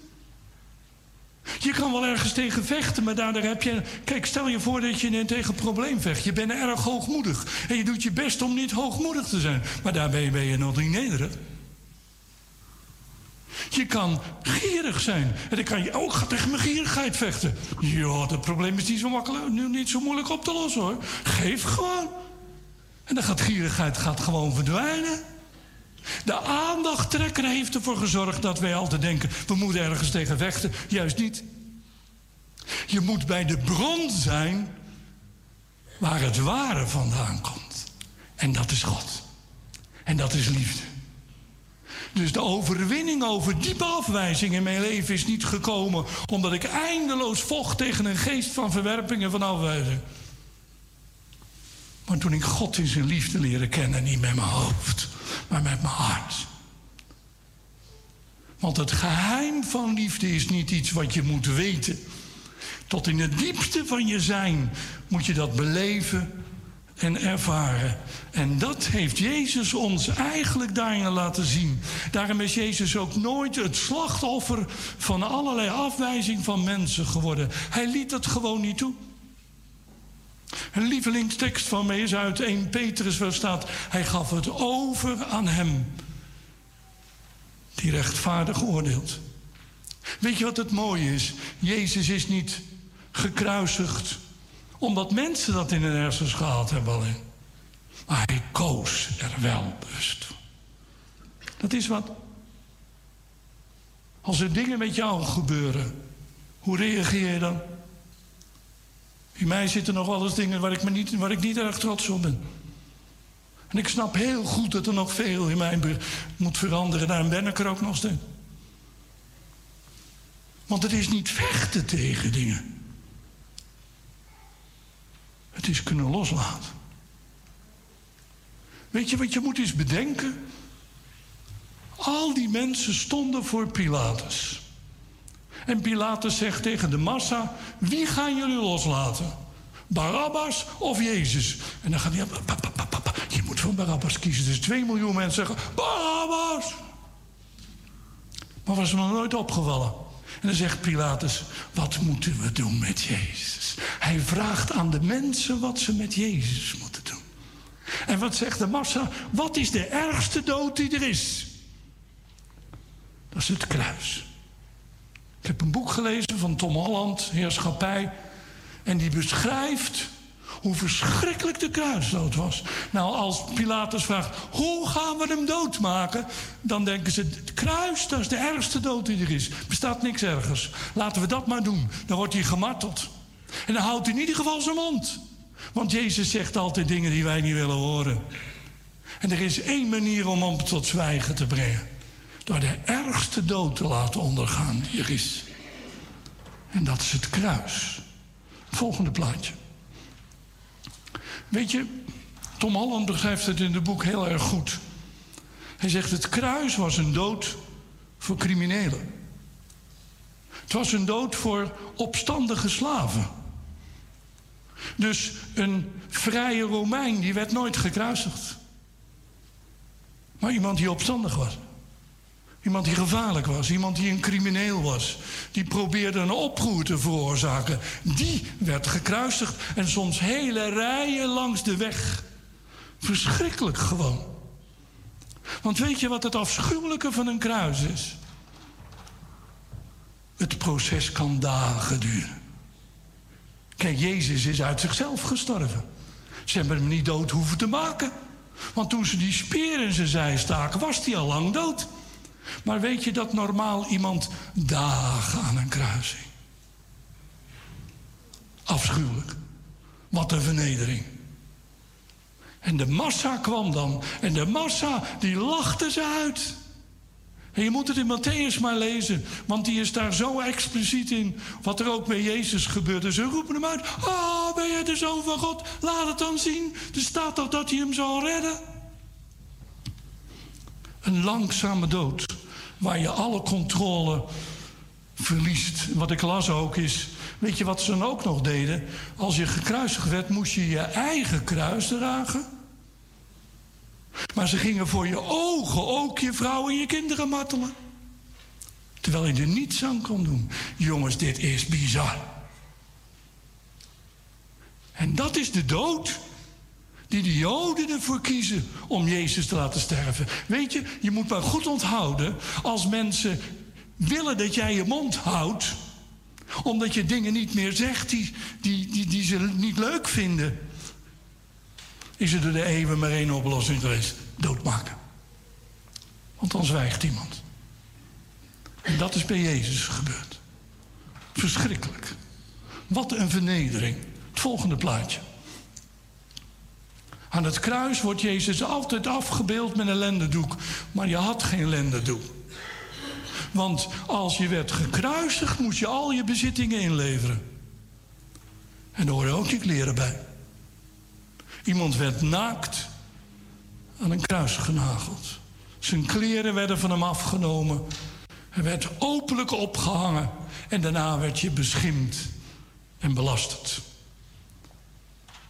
Je kan wel ergens tegen vechten, maar daardoor heb je... Kijk, stel je voor dat je tegen een probleem vecht. Je bent erg hoogmoedig. En je doet je best om niet hoogmoedig te zijn. Maar daarbij ben je nog niet nederig. Je kan gierig zijn. En dan kan je ook oh, tegen mijn gierigheid vechten. Ja, dat probleem is niet zo makkelijk, nu niet zo moeilijk op te lossen, hoor. Geef gewoon. En dan gaat gierigheid gaat gewoon verdwijnen. De aandachttrekker heeft ervoor gezorgd dat wij altijd denken, we moeten ergens tegen vechten. Juist niet. Je moet bij de bron zijn waar het ware vandaan komt. En dat is God. En dat is liefde. Dus de overwinning over diepe afwijzing in mijn leven is niet gekomen omdat ik eindeloos vocht tegen een geest van verwerping en van afwijzing. Maar toen ik God in zijn liefde leerde kennen, niet met mijn hoofd, maar met mijn hart. Want het geheim van liefde is niet iets wat je moet weten. Tot in het diepste van je zijn moet je dat beleven en ervaren. En dat heeft Jezus ons eigenlijk daarin laten zien. Daarom is Jezus ook nooit het slachtoffer van allerlei afwijzing van mensen geworden. Hij liet dat gewoon niet toe. Een lievelingstekst van mij is uit Eerste Petrus waar staat: hij gaf het over aan hem die rechtvaardig oordeelt. Weet je wat het mooie is? Jezus is niet gekruisigd omdat mensen dat in hun hersens gehaald hebben alleen. Maar hij koos er wel bewust. Dat is wat. Als er dingen met jou gebeuren, hoe reageer je dan? In mij zitten nog wel eens dingen waar ik, me niet, waar ik niet erg trots op ben. En ik snap heel goed dat er nog veel in mij moet veranderen. Daarom ben ik er ook nog steeds. Want het is niet vechten tegen dingen. Het is kunnen loslaten. Weet je wat je moet eens bedenken? Al die mensen stonden voor Pilatus. En Pilatus zegt tegen de massa: wie gaan jullie loslaten? Barabbas of Jezus? En dan gaat hij: je moet van Barabbas kiezen. Dus twee miljoen mensen zeggen, Barabbas! Maar was er nog nooit opgevallen. En dan zegt Pilatus, wat moeten we doen met Jezus? Hij vraagt aan de mensen wat ze met Jezus moeten doen. En wat zegt de massa? Wat is de ergste dood die er is? Dat is het kruis. Ik heb een boek gelezen van Tom Holland, Heerschappij. En die beschrijft hoe verschrikkelijk de kruisdood was. Nou, als Pilatus vraagt, hoe gaan we hem doodmaken? Dan denken ze, het kruis, dat is de ergste dood die er is. Er bestaat niks ergers. Laten we dat maar doen. Dan wordt hij gemarteld. En dan houdt hij in ieder geval zijn mond. Want Jezus zegt altijd dingen die wij niet willen horen. En er is één manier om hem tot zwijgen te brengen. Door de ergste dood te laten ondergaan die er is. En dat is het kruis. Volgende plaatje. Weet je, Tom Holland beschrijft het in het boek heel erg goed. Hij zegt, het kruis was een dood voor criminelen. Het was een dood voor opstandige slaven. Dus een vrije Romein, die werd nooit gekruisigd. Maar iemand die opstandig was. Iemand die gevaarlijk was, iemand die een crimineel was. Die probeerde een oproer te veroorzaken. Die werd gekruisigd en soms hele rijen langs de weg. Verschrikkelijk gewoon. Want weet je wat het afschuwelijke van een kruis is? Het proces kan dagen duren. Kijk, Jezus is uit zichzelf gestorven. Ze hebben hem niet dood hoeven te maken. Want toen ze die speer in zijn zij staken, was hij al lang dood. Maar weet je dat normaal iemand dagen aan een kruis hing? Afschuwelijk. Wat een vernedering. En de massa kwam dan. En de massa, die lachte ze uit. En je moet het in Mattheüs maar lezen. Want die is daar zo expliciet in. Wat er ook bij Jezus gebeurde. Ze roepen hem uit. Oh, ben jij de Zoon van God? Laat het dan zien. Er staat toch dat hij hem zal redden? Een langzame dood. Waar je alle controle verliest. Wat ik las ook is... Weet je wat ze dan ook nog deden? Als je gekruisigd werd, moest je je eigen kruis dragen. Maar ze gingen voor je ogen ook je vrouw en je kinderen martelen. Terwijl je er niets aan kon doen. Jongens, dit is bizar. En dat is de dood... die de Joden ervoor kiezen om Jezus te laten sterven. Weet je, je moet maar goed onthouden... als mensen willen dat jij je mond houdt... omdat je dingen niet meer zegt die, die, die, die ze niet leuk vinden... is er door de eeuwen maar één oplossing geweest. Doodmaken. Want dan zwijgt iemand. En dat is bij Jezus gebeurd. Verschrikkelijk. Wat een vernedering. Het volgende plaatje. Aan het kruis wordt Jezus altijd afgebeeld met een lendendoek. Maar je had geen lendendoek. Want als je werd gekruisigd, moest je al je bezittingen inleveren. En daar horen ook je kleren bij. Iemand werd naakt aan een kruis genageld. Zijn kleren werden van hem afgenomen. Hij werd openlijk opgehangen. En daarna werd je beschimpt en belasterd.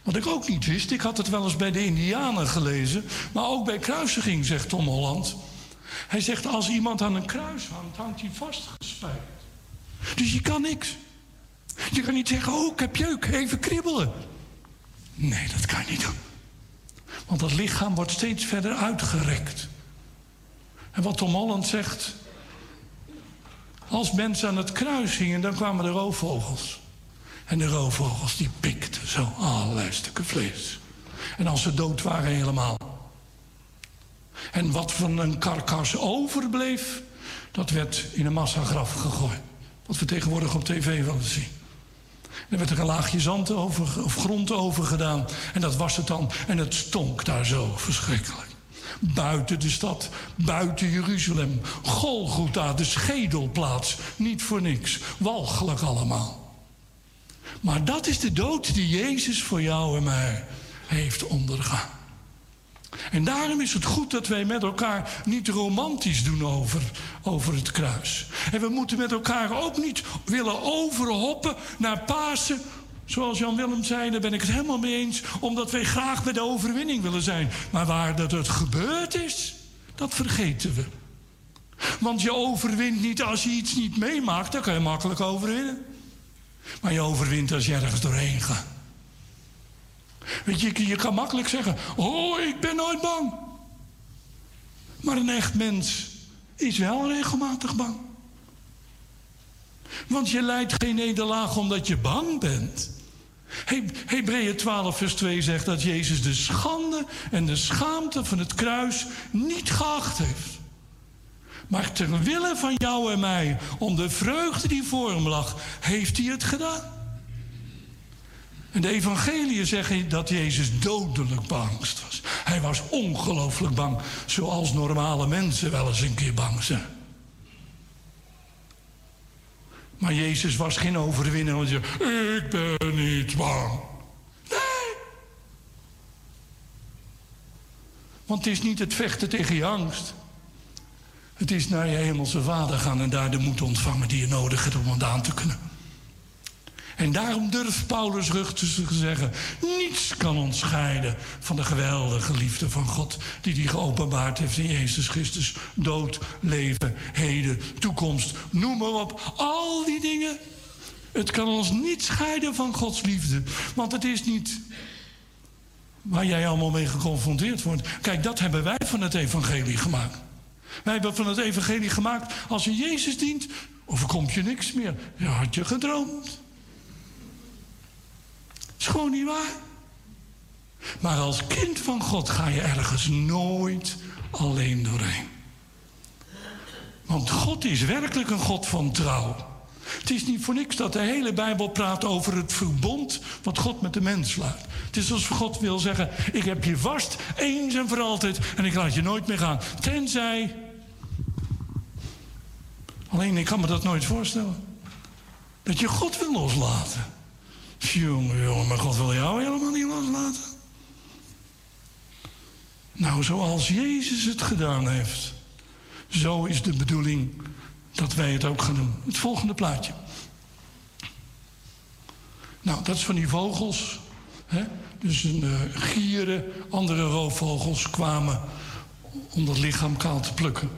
Wat ik ook niet wist, ik had het wel eens bij de Indianen gelezen... maar ook bij kruisiging, zegt Tom Holland. Hij zegt, als iemand aan een kruis hangt, hangt hij vastgespijkerd. Dus je kan niks. Je kan niet zeggen, oh, ik heb jeuk, even kribbelen. Nee, dat kan je niet doen. Want dat lichaam wordt steeds verder uitgerekt. En wat Tom Holland zegt... als mensen aan het kruis hingen, dan kwamen de roofvogels... En de roofvogels die pikten zo allerlei stukken vlees. En als ze dood waren helemaal. En wat van een karkas overbleef, dat werd in een massagraf gegooid. Wat we tegenwoordig op tv willen zien. Er werd er een laagje zand over, of grond over gedaan. En dat was het dan. En het stonk daar zo verschrikkelijk. Buiten de stad, buiten Jeruzalem. Golgotha, de schedelplaats. Niet voor niks. Walgelijk allemaal. Maar dat is de dood die Jezus voor jou en mij heeft ondergaan. En daarom is het goed dat wij met elkaar niet romantisch doen over, over het kruis. En we moeten met elkaar ook niet willen overhoppen naar Pasen Zoals Jan Willem zei, daar ben ik het helemaal mee eens, omdat wij graag bij de overwinning willen zijn. Maar waar dat het gebeurd is, dat vergeten we. Want je overwint niet als je iets niet meemaakt, dan kan je makkelijk overwinnen. Maar je overwint als je ergens doorheen gaat. Weet je, je kan makkelijk zeggen, oh, ik ben nooit bang. Maar een echt mens is wel regelmatig bang. Want je lijdt geen nederlaag omdat je bang bent. He- Hebreeën twaalf vers twee zegt dat Jezus de schande en de schaamte van het kruis niet geacht heeft. Maar ter wille van jou en mij, om de vreugde die voor hem lag, heeft hij het gedaan. En de evangeliën zeggen dat Jezus dodelijk beangst was. Hij was ongelooflijk bang, zoals normale mensen wel eens een keer bang zijn. Maar Jezus was geen overwinnaar, want hij zei, ik ben niet bang. Nee. Want het is niet het vechten tegen je angst. Het is naar je hemelse vader gaan en daar de moed ontvangen die je nodig hebt om het aan te kunnen. En daarom durft Paulus rustig te zeggen, niets kan ons scheiden van de geweldige liefde van God, die hij geopenbaard heeft in Jezus Christus. Dood, leven, heden, toekomst, noem maar op. Al die dingen. Het kan ons niet scheiden van Gods liefde. Want het is niet waar jij allemaal mee geconfronteerd wordt. Kijk, dat hebben wij van het evangelie gemaakt. Wij hebben van het evangelie gemaakt, als je Jezus dient, overkomt je niks meer. Je had je gedroomd. Is gewoon niet waar. Maar als kind van God ga je ergens nooit alleen doorheen. Want God is werkelijk een God van trouw. Het is niet voor niks dat de hele Bijbel praat over het verbond wat God met de mens sluit. Het is alsof God wil zeggen, ik heb je vast, eens en voor altijd, en ik laat je nooit meer gaan. Tenzij... Alleen ik kan me dat nooit voorstellen. Dat je God wil loslaten. Jongen, jongen, maar God wil jou helemaal niet loslaten. Nou, zoals Jezus het gedaan heeft, zo is de bedoeling dat wij het ook gaan doen. Het volgende plaatje. Nou, dat is van die vogels. Hè? Dus een uh, gieren, andere roofvogels kwamen om dat lichaam kaal te plukken.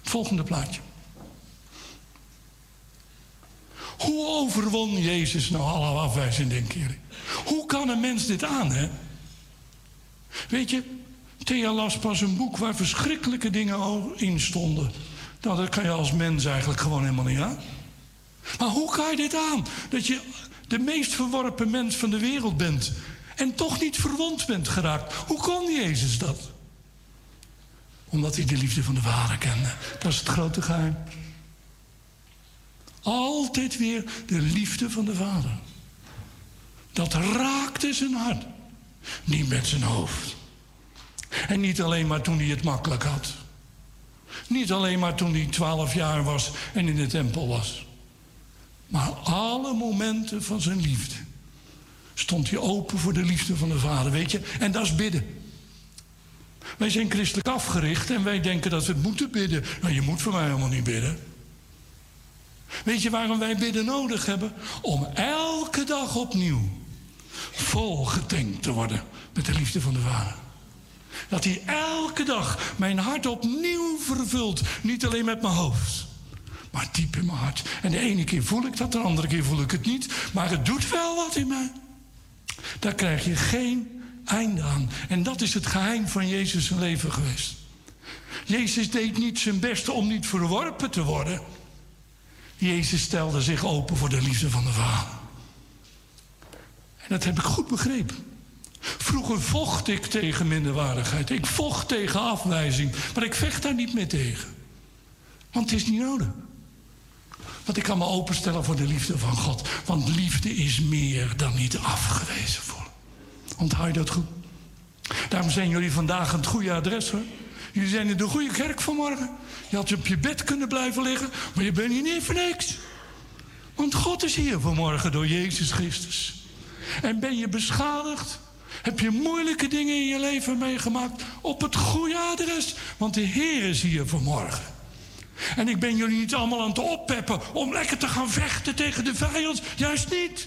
Het volgende plaatje. Hoe overwon Jezus nou alle afwijzing, denk jullie? Hoe kan een mens dit aan, hè? Weet je, Thea las pas een boek waar verschrikkelijke dingen in stonden. Nou, dat kan je als mens eigenlijk gewoon helemaal niet aan. Maar hoe kan je dit aan? Dat je de meest verworpen mens van de wereld bent en toch niet verwond bent geraakt. Hoe kon Jezus dat? Omdat hij de liefde van de Vader kende. Dat is het grote geheim. Altijd weer de liefde van de Vader. Dat raakte zijn hart. Niet met zijn hoofd. En niet alleen maar toen hij het makkelijk had. Niet alleen maar toen hij twaalf jaar was en in de tempel was. Maar alle momenten van zijn liefde. Stond hij open voor de liefde van de Vader, weet je. En dat is bidden. Wij zijn christelijk afgericht en wij denken dat we moeten bidden. Nou, je moet voor mij helemaal niet bidden. Weet je waarom wij bidden nodig hebben? Om elke dag opnieuw volgetankt te worden met de liefde van de Vader. Dat hij elke dag mijn hart opnieuw vervult. Niet alleen met mijn hoofd, maar diep in mijn hart. En de ene keer voel ik dat, de andere keer voel ik het niet. Maar het doet wel wat in mij. Daar krijg je geen einde aan. En dat is het geheim van Jezus' leven geweest. Jezus deed niet zijn best om niet verworpen te worden. Jezus stelde zich open voor de liefde van de Vader. En dat heb ik goed begrepen. Vroeger vocht ik tegen minderwaardigheid. Ik vocht tegen afwijzing. Maar ik vecht daar niet meer tegen. Want het is niet nodig. Want ik kan me openstellen voor de liefde van God. Want liefde is meer dan niet afgewezen worden. Onthoud je dat goed? Daarom zijn jullie vandaag aan het goede adres, hoor. Jullie zijn in de goede kerk vanmorgen. Je had op je bed kunnen blijven liggen, maar je bent hier niet voor niks. Want God is hier vanmorgen door Jezus Christus. En ben je beschadigd? Heb je moeilijke dingen in je leven meegemaakt? Op het goede adres, want de Heer is hier vanmorgen. En ik ben jullie niet allemaal aan het oppeppen om lekker te gaan vechten tegen de vijand. Juist niet.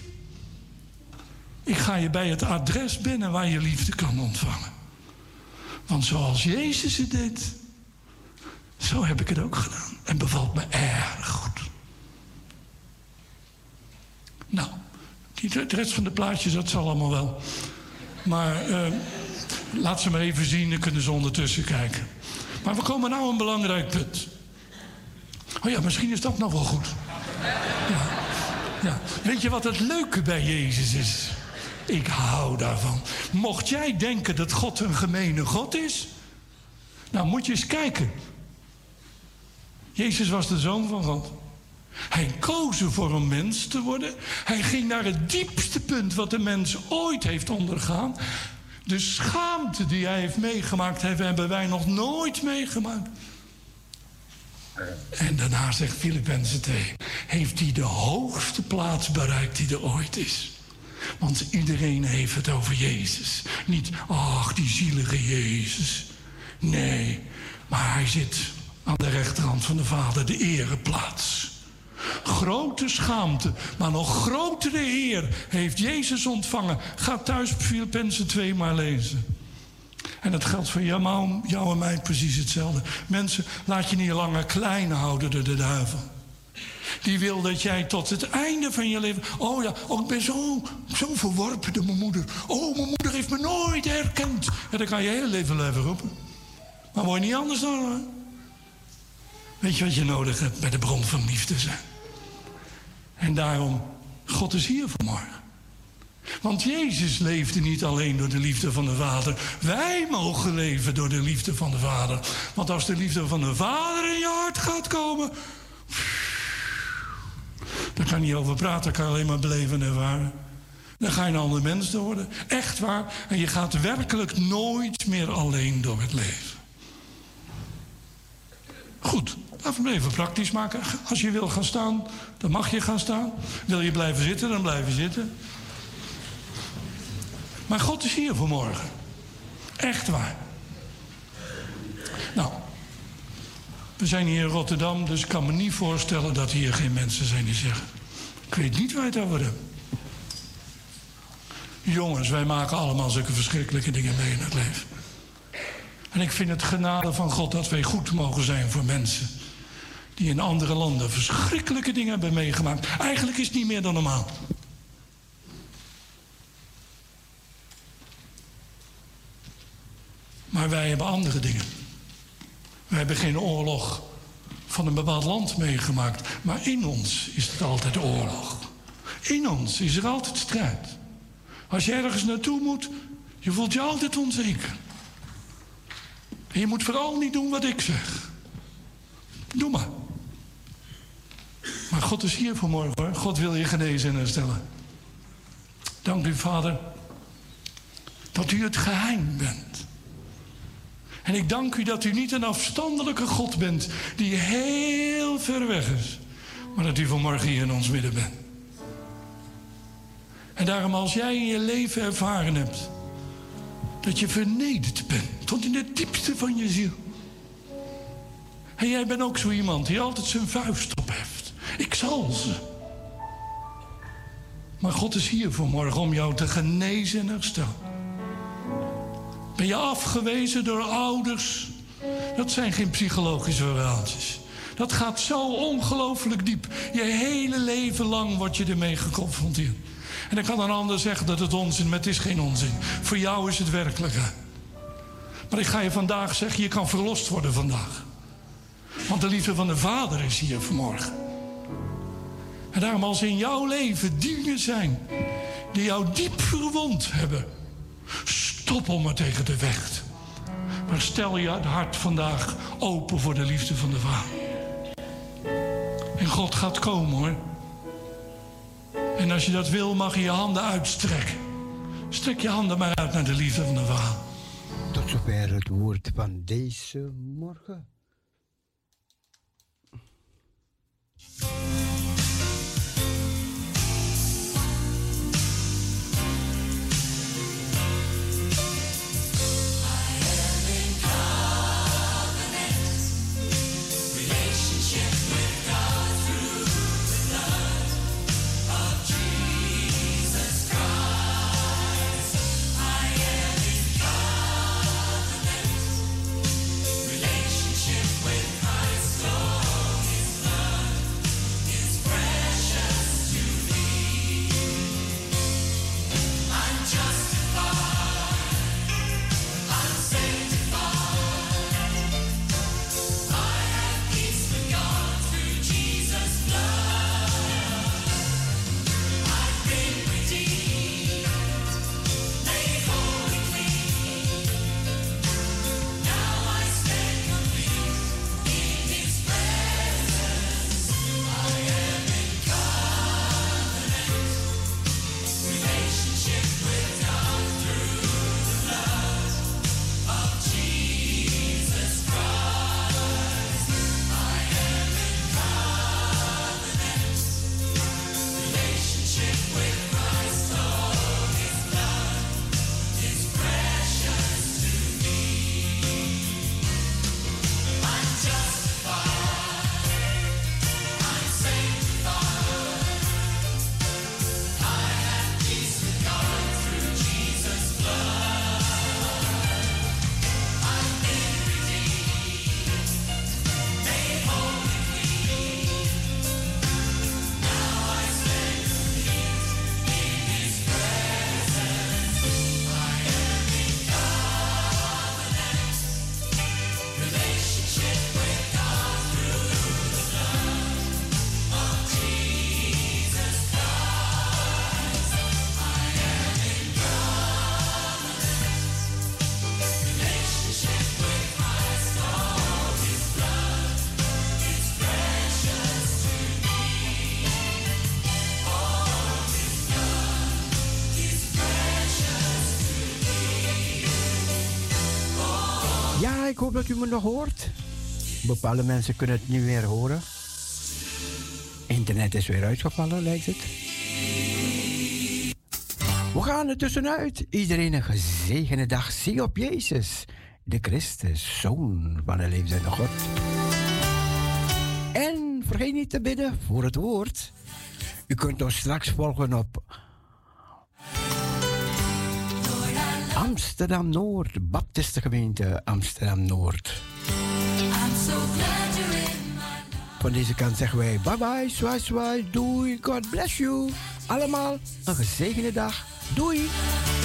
Ik ga je bij het adres binnen waar je liefde kan ontvangen. Want zoals Jezus het deed, zo heb ik het ook gedaan. En bevalt me erg goed. Nou, die, de rest van de plaatjes, dat zal allemaal wel. Maar uh, laat ze maar even zien, dan kunnen ze ondertussen kijken. Maar we komen nou een belangrijk punt. Oh ja, misschien is dat nog wel goed. Ja. Ja. Weet je wat het leuke bij Jezus is? Ik hou daarvan. Mocht jij denken dat God een gemene God is, nou moet je eens kijken. Jezus was de Zoon van God. Hij koos voor een mens te worden. Hij ging naar het diepste punt wat de mens ooit heeft ondergaan. De schaamte die hij heeft meegemaakt, hebben wij nog nooit meegemaakt. En daarna zegt Filippenzen twee, heeft hij de hoogste plaats bereikt die er ooit is. Want iedereen heeft het over Jezus. Niet, ach, die zielige Jezus. Nee, maar hij zit aan de rechterhand van de Vader, de ereplaats. Grote schaamte, maar nog grotere eer heeft Jezus ontvangen. Ga thuis Filippenzen twee maar lezen. En dat geldt voor jou, jou en mij precies hetzelfde. Mensen, laat je niet langer klein houden door de duivel. Die wil dat jij tot het einde van je leven... Oh ja, oh, ik ben zo, zo verworpen door mijn moeder. Oh, mijn moeder heeft me nooit herkend. En dan kan je heel leven blijven roepen. Maar word je niet anders dan, hoor. Weet je wat je nodig hebt? Bij de bron van liefde zijn. En daarom, God is hier vanmorgen. Want Jezus leefde niet alleen door de liefde van de Vader. Wij mogen leven door de liefde van de Vader. Want als de liefde van de Vader in je hart gaat komen... Daar kan je niet over praten, kan je alleen maar beleven en ervaren. Dan ga je een ander mens door worden. Echt waar. En je gaat werkelijk nooit meer alleen door het leven. Goed, laten we het even praktisch maken. Als je wil gaan staan, dan mag je gaan staan. Wil je blijven zitten, dan blijf je zitten. Maar God is hier vanmorgen. Echt waar. Nou, we zijn hier in Rotterdam, dus ik kan me niet voorstellen dat hier geen mensen zijn die zeggen... Ik weet niet waar het over hebben. Jongens, wij maken allemaal zulke verschrikkelijke dingen mee in het leven. En ik vind het genade van God dat wij goed mogen zijn voor mensen... die in andere landen verschrikkelijke dingen hebben meegemaakt. Eigenlijk is het niet meer dan normaal. Maar wij hebben andere dingen. Wij hebben geen oorlog van een bepaald land meegemaakt. Maar in ons is het altijd oorlog. In ons is er altijd strijd. Als je ergens naartoe moet, je voelt je altijd onzeker. En je moet vooral niet doen wat ik zeg. Doe maar. Maar God is hier vanmorgen, hoor. God wil je genezen en herstellen. Dank u, Vader, dat u het geheim bent. En ik dank u dat u niet een afstandelijke God bent die heel ver weg is. Maar dat u vanmorgen hier in ons midden bent. En daarom als jij in je leven ervaren hebt dat je vernederd bent tot in het diepste van je ziel. En jij bent ook zo iemand die altijd zijn vuist opheft. Ik zal ze. Maar God is hier vanmorgen om jou te genezen en herstellen. Ben je afgewezen door ouders? Dat zijn geen psychologische verhaaltjes. Dat gaat zo ongelooflijk diep. Je hele leven lang word je ermee geconfronteerd. En dan kan een ander zeggen dat het onzin is, maar het is geen onzin. Voor jou is het werkelijke. Maar ik ga je vandaag zeggen, je kan verlost worden vandaag. Want de liefde van de Vader is hier vanmorgen. En daarom als in jouw leven dingen zijn die jou diep verwond hebben... Stop om er tegen te vechten. Maar stel je het hart vandaag open voor de liefde van de Vader. En God gaat komen, hoor. En als je dat wil, mag je je handen uitstrekken. Strek je handen maar uit naar de liefde van de Vader. Tot zover het woord van deze morgen. ik hoop dat u me nog hoort. Bepaalde mensen kunnen het niet meer horen. Internet is weer uitgevallen, lijkt het. We gaan er tussenuit. Iedereen een gezegende dag. Zie op Jezus, de Christus, Zoon van de levende God. En vergeet niet te bidden voor het woord. U kunt ons straks volgen op Amsterdam-Noord, Baptistengemeente Amsterdam-Noord. Van deze kant zeggen wij bye bye, swai swai, doei, God bless you. Allemaal een gezegende dag, doei.